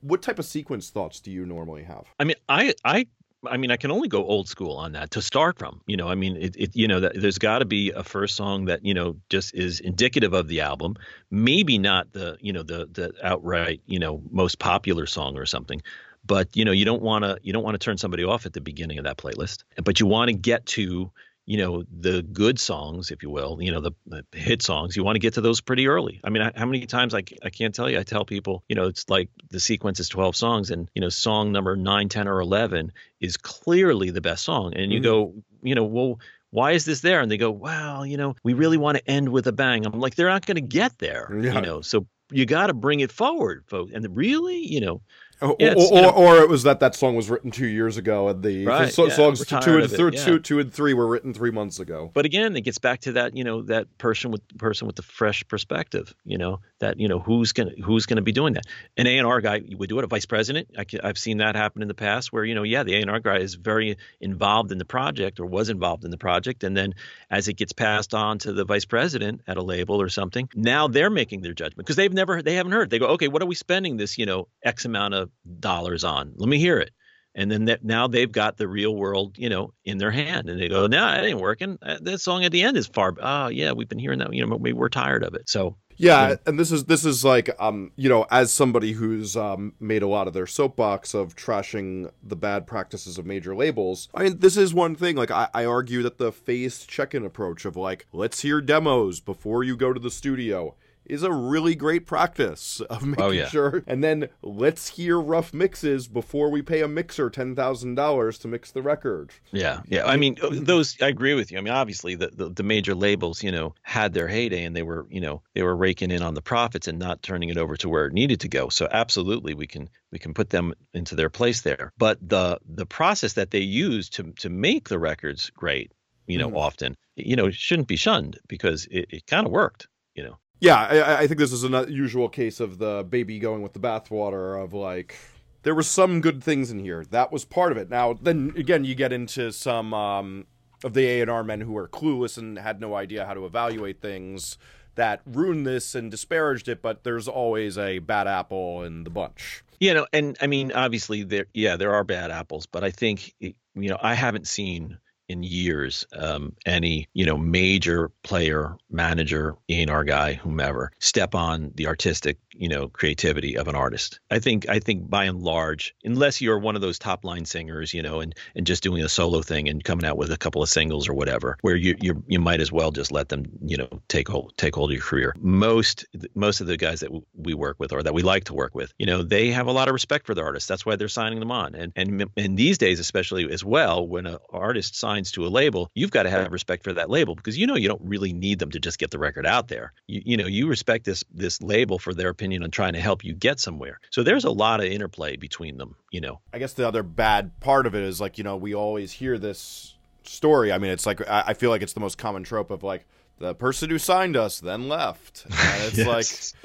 what type of sequence thoughts do you normally have? I mean, I... I... I mean, I can only go old school on that to start from, you know, I mean, it, it you know, that there's got to be a first song that, you know, just is indicative of the album, maybe not the, you know, the, the outright, you know, most popular song or something. But, you know, you don't want to you don't want to turn somebody off at the beginning of that playlist, but you want to get to, you know, the good songs, if you will, you know, the, the hit songs. You want to get to those pretty early. I mean, I, how many times I, I can't tell you, I tell people, you know, it's like the sequence is twelve songs and, you know, song number nine, ten or eleven is clearly the best song. And you mm-hmm. go, you know, well, why is this there? And they go, well, you know, we really want to end with a bang. I'm like, they're not going to get there, yeah. you know, so you got to bring it forward, folks. And really, you know. Or, yeah, or, you know, or it was that that song was written two years ago, and the, right, the so, yeah, songs two and, th- yeah. two, two and three were written three months ago. But again, it gets back to that, you know, that person with person with the fresh perspective, you know, that, you know, who's gonna who's gonna be doing that? An A and R guy would do it. A vice president, I, I've seen that happen in the past, where, you know, yeah, the A and R guy is very involved in the project or was involved in the project, and then as it gets passed on to the vice president at a label or something, now they're making their judgment because they've never they haven't heard. They go, okay, what are we spending this, you know, X amount of dollars on? Let me hear it. And then that, now they've got the real world, you know, in their hand, and they go, no, it ain't working. That song at the end is far. Oh yeah, we've been hearing that. You know, maybe we're tired of it. So yeah, yeah. And this is this is like, um, you know, as somebody who's um made a lot of their soapbox of trashing the bad practices of major labels, I mean, this is one thing. Like, I, I argue that the phased check-in approach of, like, let's hear demos before you go to the studio is a really great practice of making oh, yeah. sure. And then let's hear rough mixes before we pay a mixer ten thousand dollars to mix the record. Yeah. Yeah. I mean, those, I agree with you. I mean, obviously the, the, the major labels, you know, had their heyday, and they were, you know, they were raking in on the profits and not turning it over to where it needed to go. So absolutely we can, we can put them into their place there. But the, the process that they use to, to make the records great, you know, mm-hmm. often, you know, shouldn't be shunned, because it, it kind of worked, you know. Yeah, I, I think this is an unusual case of the baby going with the bathwater of, like, there were some good things in here. That was part of it. Now, then again, you get into some um, of the A and R men who are clueless and had no idea how to evaluate things that ruined this and disparaged it, but there's always a bad apple in the bunch. You know, and I mean, obviously, there, yeah, there are bad apples, but I think, you know, I haven't seen in years, um, any, you know, major player, manager, A and R guy, whomever, step on the artistic, you know, creativity of an artist. I think, I think by and large, unless you're one of those top line singers, you know, and, and just doing a solo thing and coming out with a couple of singles or whatever, where you, you, you might as well just let them, you know, take hold, take hold of your career. Most, most of the guys that w- we work with, or that we like to work with, you know, they have a lot of respect for the artists. That's why they're signing them on. And, and, and these days, especially as well, when an artist signs to a label, you've got to have respect for that label, because, you know, you don't really need them to just get the record out there. You, you know, you respect this this label for their opinion on trying to help you get somewhere. So there's a lot of interplay between them, you know. I guess the other bad part of it is, like, you know, we always hear this story. I mean, it's like, I feel like it's the most common trope of, like, the person who signed us then left. And it's yes. like...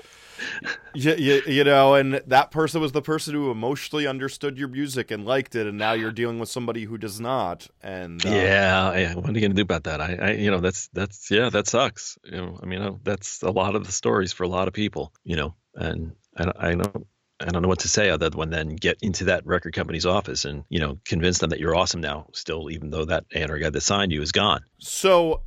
you, you, you know, and that person was the person who emotionally understood your music and liked it, and now you're dealing with somebody who does not. And uh, yeah, yeah, what are you gonna do about that? I, I, you know, that's that's yeah, that sucks. You know, I mean, that's a lot of the stories for a lot of people. You know, and I, I don't, I don't know what to say other than then get into that record company's office and, you know, convince them that you're awesome now still, even though that A and R guy that signed you is gone. So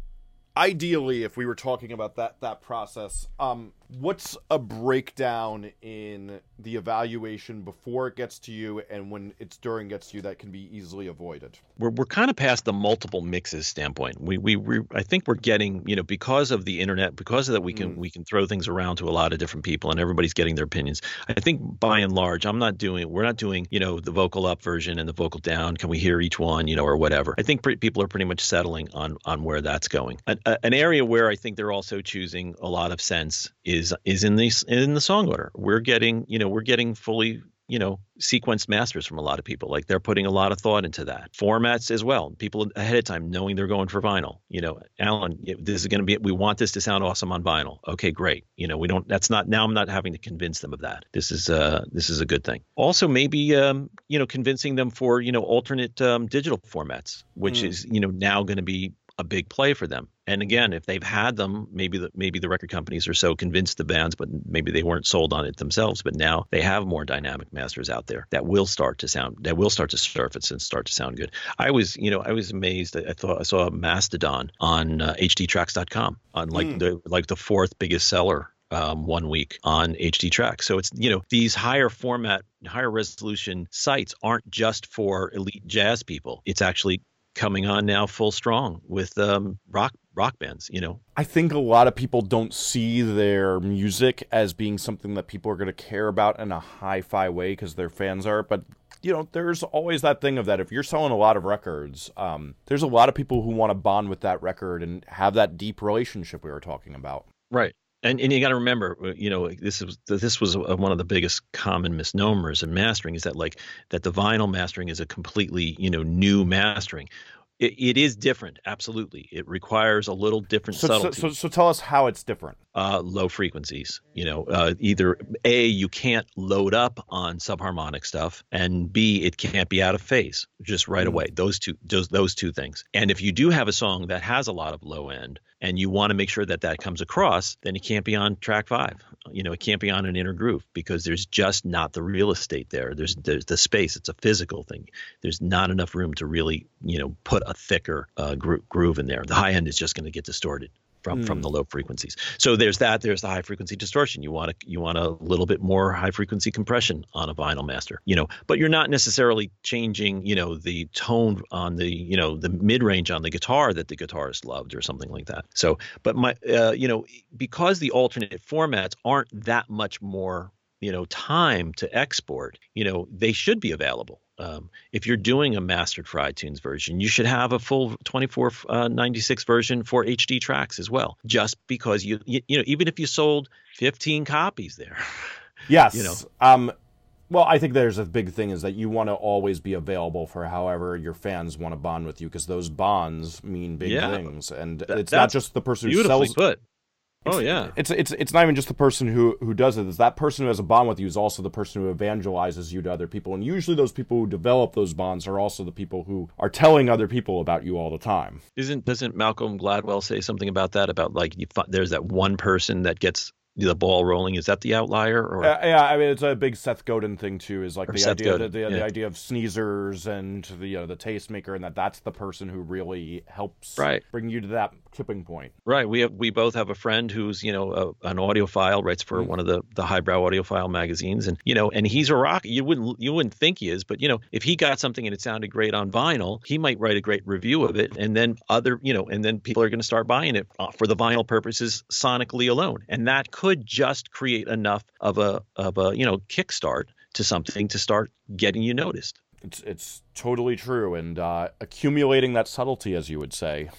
ideally, if we were talking about that, that process, um, what's a breakdown in the evaluation before it gets to you and when it's during gets to you that can be easily avoided? We're we're kind of past the multiple mixes standpoint. We we, we I think we're getting, you know, because of the internet, because of that, we can mm. we can throw things around to a lot of different people and everybody's getting their opinions. I think by and large, I'm not doing we're not doing, you know, the vocal up version and the vocal down. Can we hear each one, you know, or whatever? I think pre- people are pretty much settling on on where that's going. An, a, an area where I think they're also choosing a lot of sense is is in the in the song order. We're getting, you know, we're getting fully, you know, sequenced masters from a lot of people. Like they're putting a lot of thought into that. Formats as well. People ahead of time knowing they're going for vinyl. You know, Alan, this is going to be, we want this to sound awesome on vinyl. Okay, great. You know, we don't, that's not, now I'm not having to convince them of that. This is, uh, this is a good thing. Also maybe, um, you know, convincing them for, you know, alternate um, digital formats, which mm. is, you know, now going to be a big play for them. And again, if they've had them, maybe the, maybe the record companies are so convinced the bands, but maybe they weren't sold on it themselves. But now they have more dynamic masters out there that will start to sound, that will start to surface and start to sound good. I was, you know, I was amazed. I thought I saw a Mastodon on uh, H D tracks dot com on like mm. the like the fourth biggest seller um, one week on H D tracks. So it's, you know, these higher format, higher resolution sites aren't just for elite jazz people. It's actually coming on now full strong with um, rock rock bands, you know. I think a lot of people don't see their music as being something that people are going to care about in a hi-fi way because their fans are, but you know, there's always that thing of that. If you're selling a lot of records, um, there's a lot of people who want to bond with that record and have that deep relationship we were talking about. Right. And, and you got to remember, you know, this is this was one of the biggest common misnomers in mastering is that like that the vinyl mastering is a completely, you know, new mastering. It, it is different. Absolutely. It requires a little different so, subtlety. So, so, so tell us how it's different. Uh, low frequencies, you know, uh, either A, you can't load up on subharmonic stuff, and B, it can't be out of phase just right mm-hmm. away. Those two, those, those two things. And if you do have a song that has a lot of low end and you want to make sure that that comes across, then it can't be on track five. You know, it can't be on an inner groove because there's just not the real estate there. There's, there's the space. It's a physical thing. There's not enough room to really, you know, put a thicker uh, gro- groove in there. The high end is just going to get distorted from mm. from the low frequencies. So there's that. There's the high frequency distortion. You want to you want a little bit more high frequency compression on a vinyl master, you know. But you're not necessarily changing, you know, the tone on the, you know, the mid range on the guitar that the guitarist loved or something like that. So, but my, uh, you know, because the alternate formats aren't that much more, you know, time to export, you know, they should be available. Um, if you're doing a mastered for iTunes version, you should have a full twenty-four ninety-six version for H D tracks as well, just because you, you, you know, even if you sold fifteen copies there. Yes. You know, um, well, I think there's a big thing is that you want to always be available for however your fans want to bond with you, because those bonds mean big yeah, things. And that, it's not just the person who sells it. It's, oh yeah, it's it's it's not even just the person who, who does it. It's that person who has a bond with you is also the person who evangelizes you to other people, and usually those people who develop those bonds are also the people who are telling other people about you all the time. Isn't doesn't Malcolm Gladwell say something about that? About like you, there's that one person that gets the ball rolling. Is that the outlier? Or uh, yeah, I mean, it's a big Seth Godin thing too. Is like the Seth idea Godin, the, the, yeah. the idea of sneezers and the, you know, the tastemaker, and that that's the person who really helps right. bring you to that tipping point. Right. We have we both have a friend who's, you know, a, an audiophile, writes for mm-hmm. one of the the highbrow audiophile magazines, and you know, and he's a rock. You wouldn't you wouldn't think he is, but you know, if he got something and it sounded great on vinyl, he might write a great review of it, and then other you know, and then people are going to start buying it for the vinyl purposes sonically alone, and that could. Could just create enough of a of a you know kickstart to something to start getting you noticed. It's it's totally true, and uh, accumulating that subtlety, as you would say,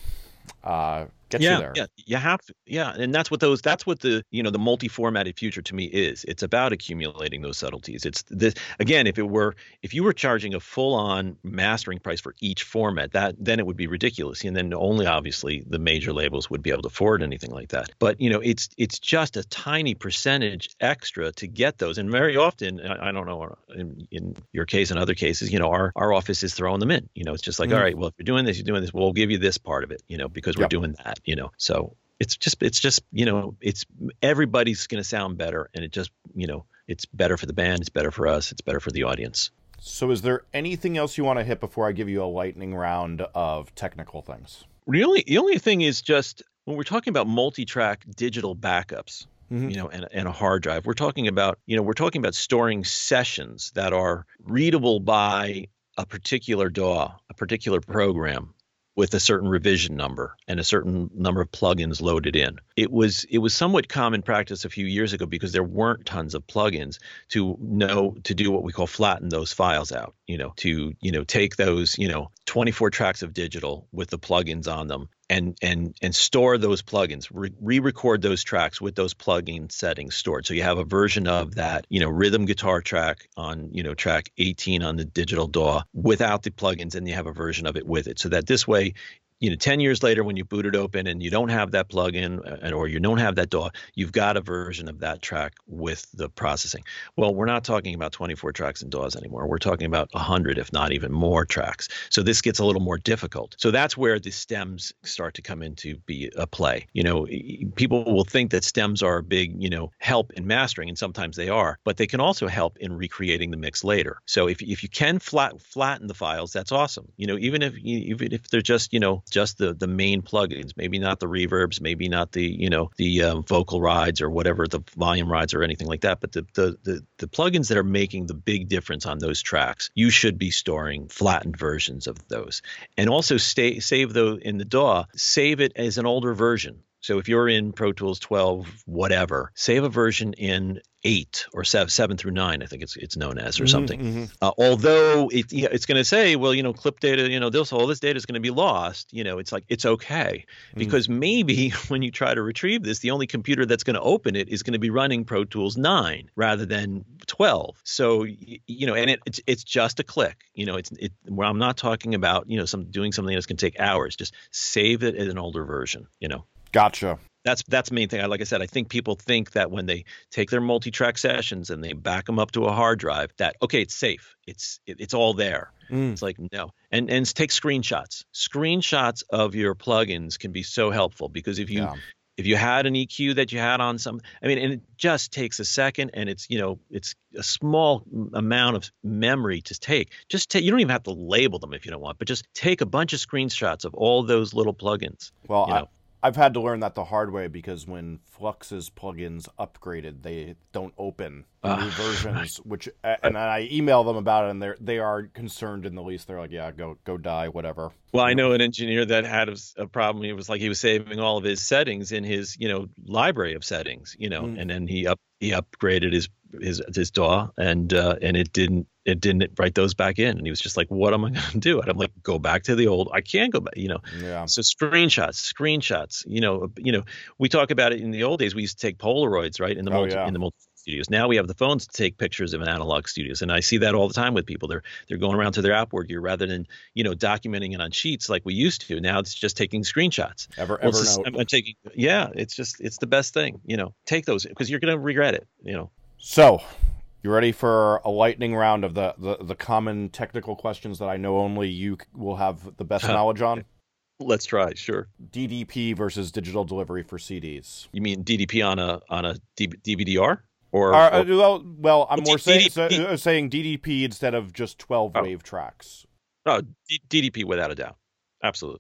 uh, gets yeah, you there. Yeah, you have to. Yeah, and that's what those that's what the you know the multi-formatted future to me is. It's about accumulating those subtleties. It's this again. If it were if you were charging a full-on mastering price for each format, that then it would be ridiculous, and then only obviously the major labels would be able to afford anything like that. But you know, it's it's just a tiny percentage extra to get those, and very often, I don't know in, in your case and other cases, you know, our our office is throwing them in. You know, it's just like mm-hmm. all right, well if you're doing this, you're doing this, we'll give you this part of it, you know, because we're yep. doing that. You know, so it's just, it's just, you know, it's everybody's going to sound better, and it just, you know, It's better for the band. It's better for us. It's better for the audience. So is there anything else you want to hit before I give you a lightning round of technical things? Really, the only thing is just when we're talking about multi-track digital backups, mm-hmm. you know, and, and a hard drive, we're talking about, you know, we're talking about storing sessions that are readable by a particular D A W, a particular program with a certain revision number and a certain number of plugins loaded in. It was it was somewhat common practice a few years ago, because there weren't tons of plugins, to know to do what we call flatten those files out, you know, to, you know, take those, you know, twenty-four tracks of digital with the plugins on them and and and store those plugins, re-record those tracks with those plugin settings stored. So you have a version of that, you know, rhythm guitar track on, you know, track eighteen on the digital D A W without the plugins, and you have a version of it with it. So that this way, you know, ten years later, when you boot it open and you don't have that plugin and or you don't have that D A W, you've got a version of that track with the processing. Well, we're not talking about twenty-four tracks and D A Ws anymore. We're talking about one hundred, if not even more tracks. So this gets a little more difficult. So that's where the stems start to come into be a play. You know, people will think that stems are a big, you know, help in mastering, and sometimes they are, but they can also help in recreating the mix later. So if if you can flat, flatten the files, that's awesome. You know, even if even if they're just, you know, just the, the main plugins, maybe not the reverbs, maybe not the, you know, the um, vocal rides or whatever, the volume rides or anything like that. But the, the, the, the plugins that are making the big difference on those tracks, you should be storing flattened versions of those. And also stay, save those in the D A W, save it as an older version. So if you're in Pro Tools twelve, whatever, save a version in eight or seven, seven through nine, I think it's it's known as, or mm-hmm, something. Mm-hmm. Uh, although it, you know, it's going to say, well, you know, clip data, you know, this all this data is going to be lost. You know, it's like, it's okay, because mm. maybe when you try to retrieve this, the only computer that's going to open it is going to be running Pro Tools nine rather than twelve. So, you know, and it, it's it's just a click. You know, it's it. Well, I'm not talking about, you know, some doing something that's going to take hours. Just save it as an older version. You know. Gotcha. That's that's the main thing. Like I said, I think people think that when they take their multi-track sessions and they back them up to a hard drive, that, okay, it's safe. It's it, it's all there. Mm. It's like, no. And and take screenshots. Screenshots of your plugins can be so helpful, because if you yeah. if you had an E Q that you had on some, I mean, and it just takes a second, and it's, you know, it's a small amount of memory to take. Just take, you don't even have to label them if you don't want, but just take a bunch of screenshots of all those little plugins. Well, you know. I- I've had to learn that the hard way, because when Flux's plugins upgraded, they don't open uh, new versions, which, and I email them about it, and they they are concerned in the least. They're like, yeah, go go die, whatever. Well, I know an engineer that had a, a problem. It was like he was saving all of his settings in his, you know, library of settings, you know, mm. and then he up he upgraded his his his D A W, and uh, and it didn't. It didn't write those back in. And he was just like, what am I going to do? And I'm like, go back to the old, I can't go back, you know? Yeah. So screenshots, screenshots, you know, you know, we talk about it in the old days. We used to take Polaroids, right? In the multi, oh, yeah. in the multi studios. Now we have the phones to take pictures of an analog studios. And I see that all the time with people. They're, they're going around to their Outboard gear rather than, you know, documenting it on sheets like we used to. Now it's just taking screenshots. Ever, well, ever. I'm taking, yeah. It's just, it's the best thing, you know, take those, because you're going to regret it, you know? So, you ready for a lightning round of the, the, the common technical questions that I know only you will have the best knowledge on? Let's try, sure. D D P versus digital delivery for C Ds. You mean D D P on a on a D V D R? Or, uh, or... Well, well, I'm well, more D D P. Say, uh, saying D D P instead of just twelve-wave oh. tracks. No, D- DDP without a doubt. Absolutely.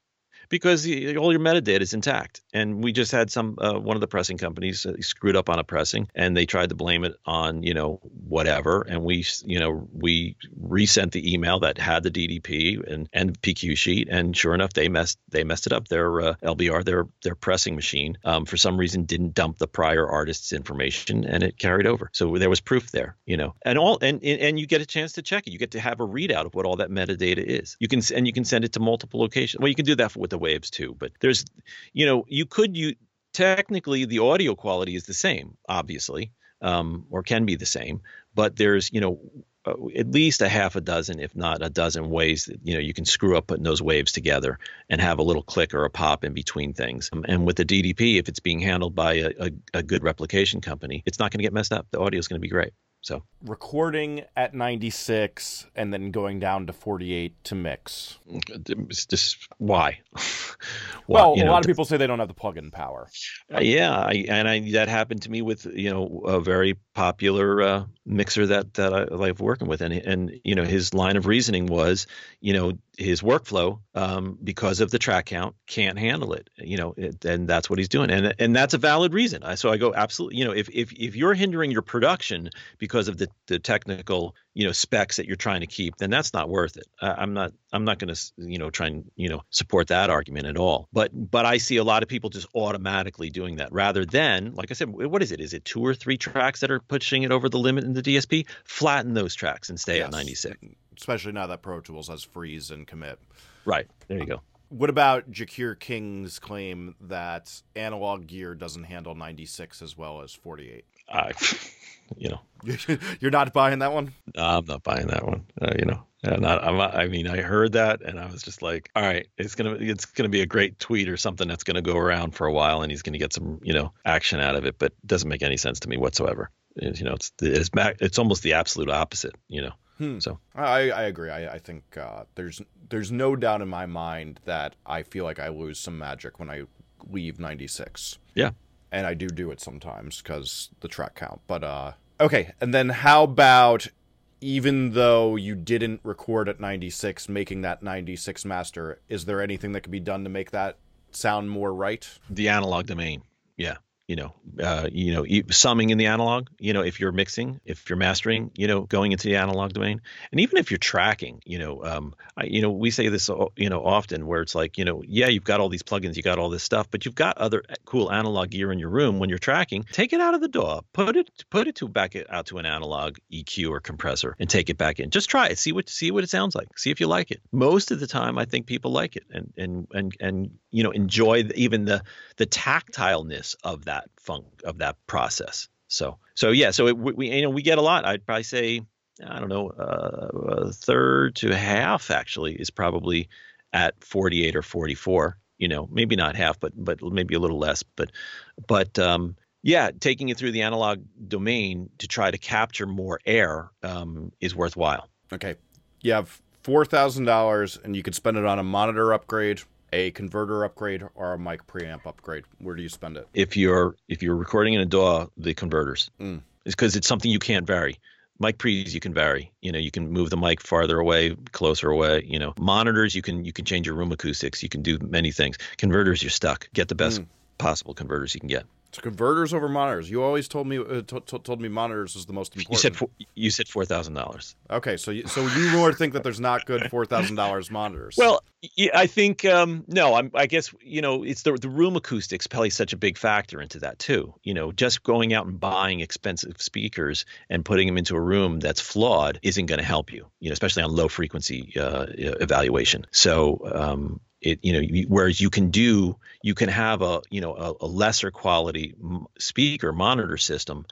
Because all your metadata is intact. And we just had some uh, one of the pressing companies uh, screwed up on a pressing, and they tried to blame it on, you know, whatever. And we, you know, we resent the email that had the D D P and, and the P Q sheet. And sure enough, they messed they messed it up. Their uh, L B R, their their pressing machine, um, for some reason didn't dump the prior artist's information, and it carried over. So there was proof there, you know, and all and and you get a chance to check it. You get to have a readout of what all that metadata is. You can and you can send it to multiple locations. Well, you can do that with the waves too, but there's, you know, you could you technically the audio quality is the same, obviously, um, or can be the same, but there's, you know, at least a half a dozen, if not a dozen ways that, you know, you can screw up putting those waves together and have a little click or a pop in between things. And with the D D P, if it's being handled by a, a, a good replication company, it's not going to get messed up. The audio is going to be great. So recording at ninety-six and then going down to forty-eight to mix. It's just why? Well, well you know, a lot of people say they don't have the plug-in power. Uh, yeah, I, and I, that happened to me with, you know, a very popular uh, mixer that that I like working with, and and you know, his line of reasoning was, you know, his workflow um, because of the track count can't handle it. You know, it, and that's what he's doing, and and that's a valid reason. I, so I go absolutely. You know, if if if you're hindering your production because Because of the, the technical, you know, specs that you're trying to keep, then that's not worth it. I, I'm not I'm not going to, you know, try and, you know, support that argument at all. But but I see a lot of people just automatically doing that rather than, like I said, what is it? Is it two or three tracks that are pushing it over the limit in the D S P? Flatten those tracks and stay yes. at ninety-six. Especially now that Pro Tools has freeze and commit. Right. There you go. What about Jakir King's claim that analog gear doesn't handle ninety-six as well as forty-eight? I... You know, you're not buying that one. No, I'm not buying that one. Uh, you know, I'm not, I'm not, I mean, I heard that and I was just like, all right, it's going to it's going to be a great tweet or something that's going to go around for a while. And he's going to get some, you know, action out of it. But it doesn't make any sense to me whatsoever. It, you know, it's, it's it's almost the absolute opposite, you know. Hmm. So I, I agree. I, I think uh, there's there's no doubt in my mind that I feel like I lose some magic when I leave ninety-six. Yeah. And I do do it sometimes because the track count. But, uh, okay. And then how about, even though you didn't record at ninety-six, making that ninety-six master, is there anything that can be done to make that sound more right? The analog domain. Yeah. You know, uh, you know, summing in the analog, you know, if you're mixing, if you're mastering, you know, going into the analog domain, and even if you're tracking, you know, um, I, you know, we say this, you know, often where it's like, you know, yeah, you've got all these plugins, you got all this stuff, but you've got other cool analog gear in your room when you're tracking. Take it out of the D A W, put it, put it to back it out to an analog E Q or compressor, and take it back in. Just try it, see what, see what it sounds like, see if you like it. Most of the time, I think people like it, and and and and you know, enjoy even the the tactileness of that. That funk of that process. So, so yeah, so it, we, you know, we get a lot. I'd probably say, I don't know, uh, a third to half actually is probably at forty-eight or forty-four, you know, maybe not half, but, but maybe a little less, but, but, um, yeah, taking it through the analog domain to try to capture more air, um, is worthwhile. Okay. You have four thousand dollars and you could spend it on a monitor upgrade, a converter upgrade, or a mic preamp upgrade. Where do you spend it? If you're if you're recording in a D A W, the converters. Mm. It's because it's something you can't vary. Mic pre's you can vary. You know, you can move the mic farther away, closer away. You know, monitors you can you can change your room acoustics. You can do many things. Converters you're stuck. Get the best mm. possible converters you can get. So converters over monitors. You always told me uh, t- t- told me monitors is the most important. You said four, you said four thousand dollars. Okay, so you, so you more think that there's not good four thousand dollars monitors. Well, yeah, I think um, no. I'm, I guess you know it's the the room acoustics plays such a big factor into that too. You know, just going out and buying expensive speakers and putting them into a room that's flawed isn't going to help you. You know, especially on low frequency uh, evaluation. So. Um, It, you know, whereas you can do, you can have a, you know, a, a lesser quality speaker monitor system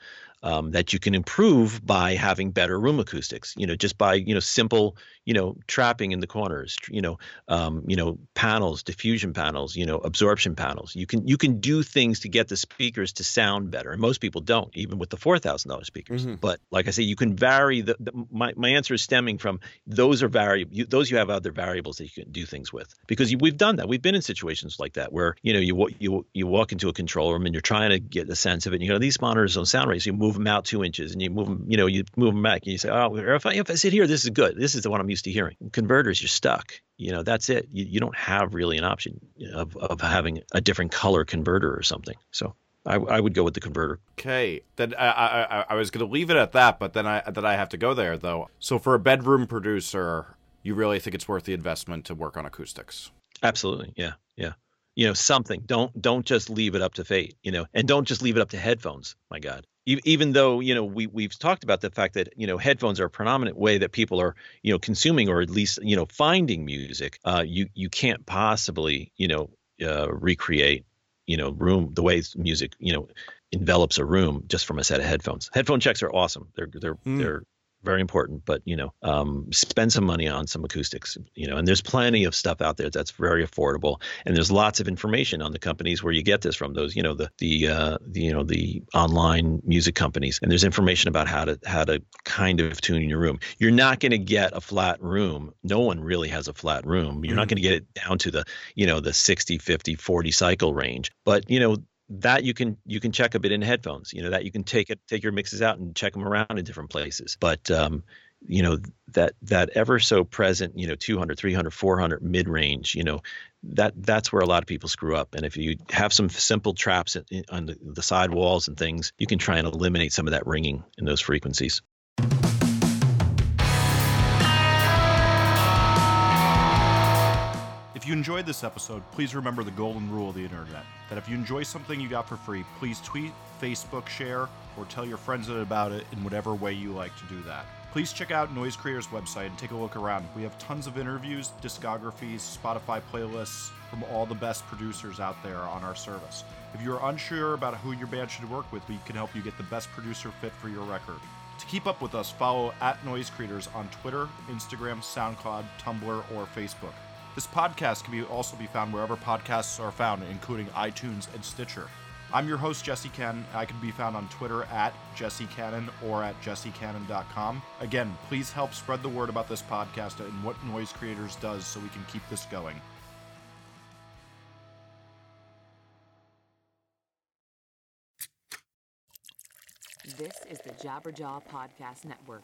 um, that you can improve by having better room acoustics, you know, just by, you know, simple, you know, trapping in the corners, you know, um, you know, panels, diffusion panels, you know, absorption panels. You can, you can do things to get the speakers to sound better. And most people don't, even with the four thousand dollars speakers. Mm-hmm. But like I say, you can vary the, the my, my answer is stemming from those are vari- you, those you have other variables that you can do things with, because you We've done that. We've been in situations like that where, you know, you you you walk into a control room and you're trying to get a sense of it. And you know, these monitors don't sound right. So you move them out two inches and you move them, you know, you move them back. And you say, oh, if I, if I sit here, this is good. This is the one I'm used to hearing. Converters, you're stuck. You know, that's it. You, you don't have really an option of, of having a different color converter or something. So I, I would go with the converter. Okay. Then I, I, I was going to leave it at that, but then I, then I have to go there, though. So for a bedroom producer, you really think it's worth the investment to work on acoustics? Absolutely. Yeah. Yeah. You know, something don't don't just leave it up to fate, you know, and don't just leave it up to headphones. My God. E- even though, you know, we, we've talked about the fact that, you know, headphones are a predominant way that people are, you know, consuming or at least, you know, finding music. Uh, you, you can't possibly, you know, uh, recreate, you know, room the way music, you know, envelops a room just from a set of headphones. Headphone checks are awesome. They're they're mm. they're very important, but, you know, um, spend some money on some acoustics, you know, and there's plenty of stuff out there that's very affordable. And there's lots of information on the companies where you get this from, those, you know, the, the, uh, the you know, the online music companies, and there's information about how to, how to kind of tune your room. You're not going to get a flat room. No one really has a flat room. You're mm-hmm. not going to get it down to the, you know, the sixty, fifty, forty cycle range, but, you know, that you can you can check a bit in headphones, you know, that you can take it, take your mixes out and check them around in different places. But, um, you know, that that ever so present, you know, two hundred, three hundred, four hundred mid range, you know, that that's where a lot of people screw up. And if you have some simple traps in, in, on the, the side walls and things, you can try and eliminate some of that ringing in those frequencies. If you enjoyed this episode, please remember the golden rule of the internet, that if you enjoy something you got for free, please tweet, Facebook share, or tell your friends about it in whatever way you like to do that. Please check out Noise Creator's website and take a look around. We have tons of interviews, discographies, Spotify playlists from all the best producers out there on our service. If you're unsure about who your band should work with, we can help you get the best producer fit for your record. To keep up with us, follow at Noise Creators on Twitter, Instagram, SoundCloud, Tumblr, or Facebook. This podcast can be also be found wherever podcasts are found, including iTunes and Stitcher. I'm your host, Jesse Cannon. I can be found on Twitter at Jesse Cannon or at jesse cannon dot com. Again, please help spread the word about this podcast and what Noise Creators does so we can keep this going. This is the Jabberjaw Podcast Network.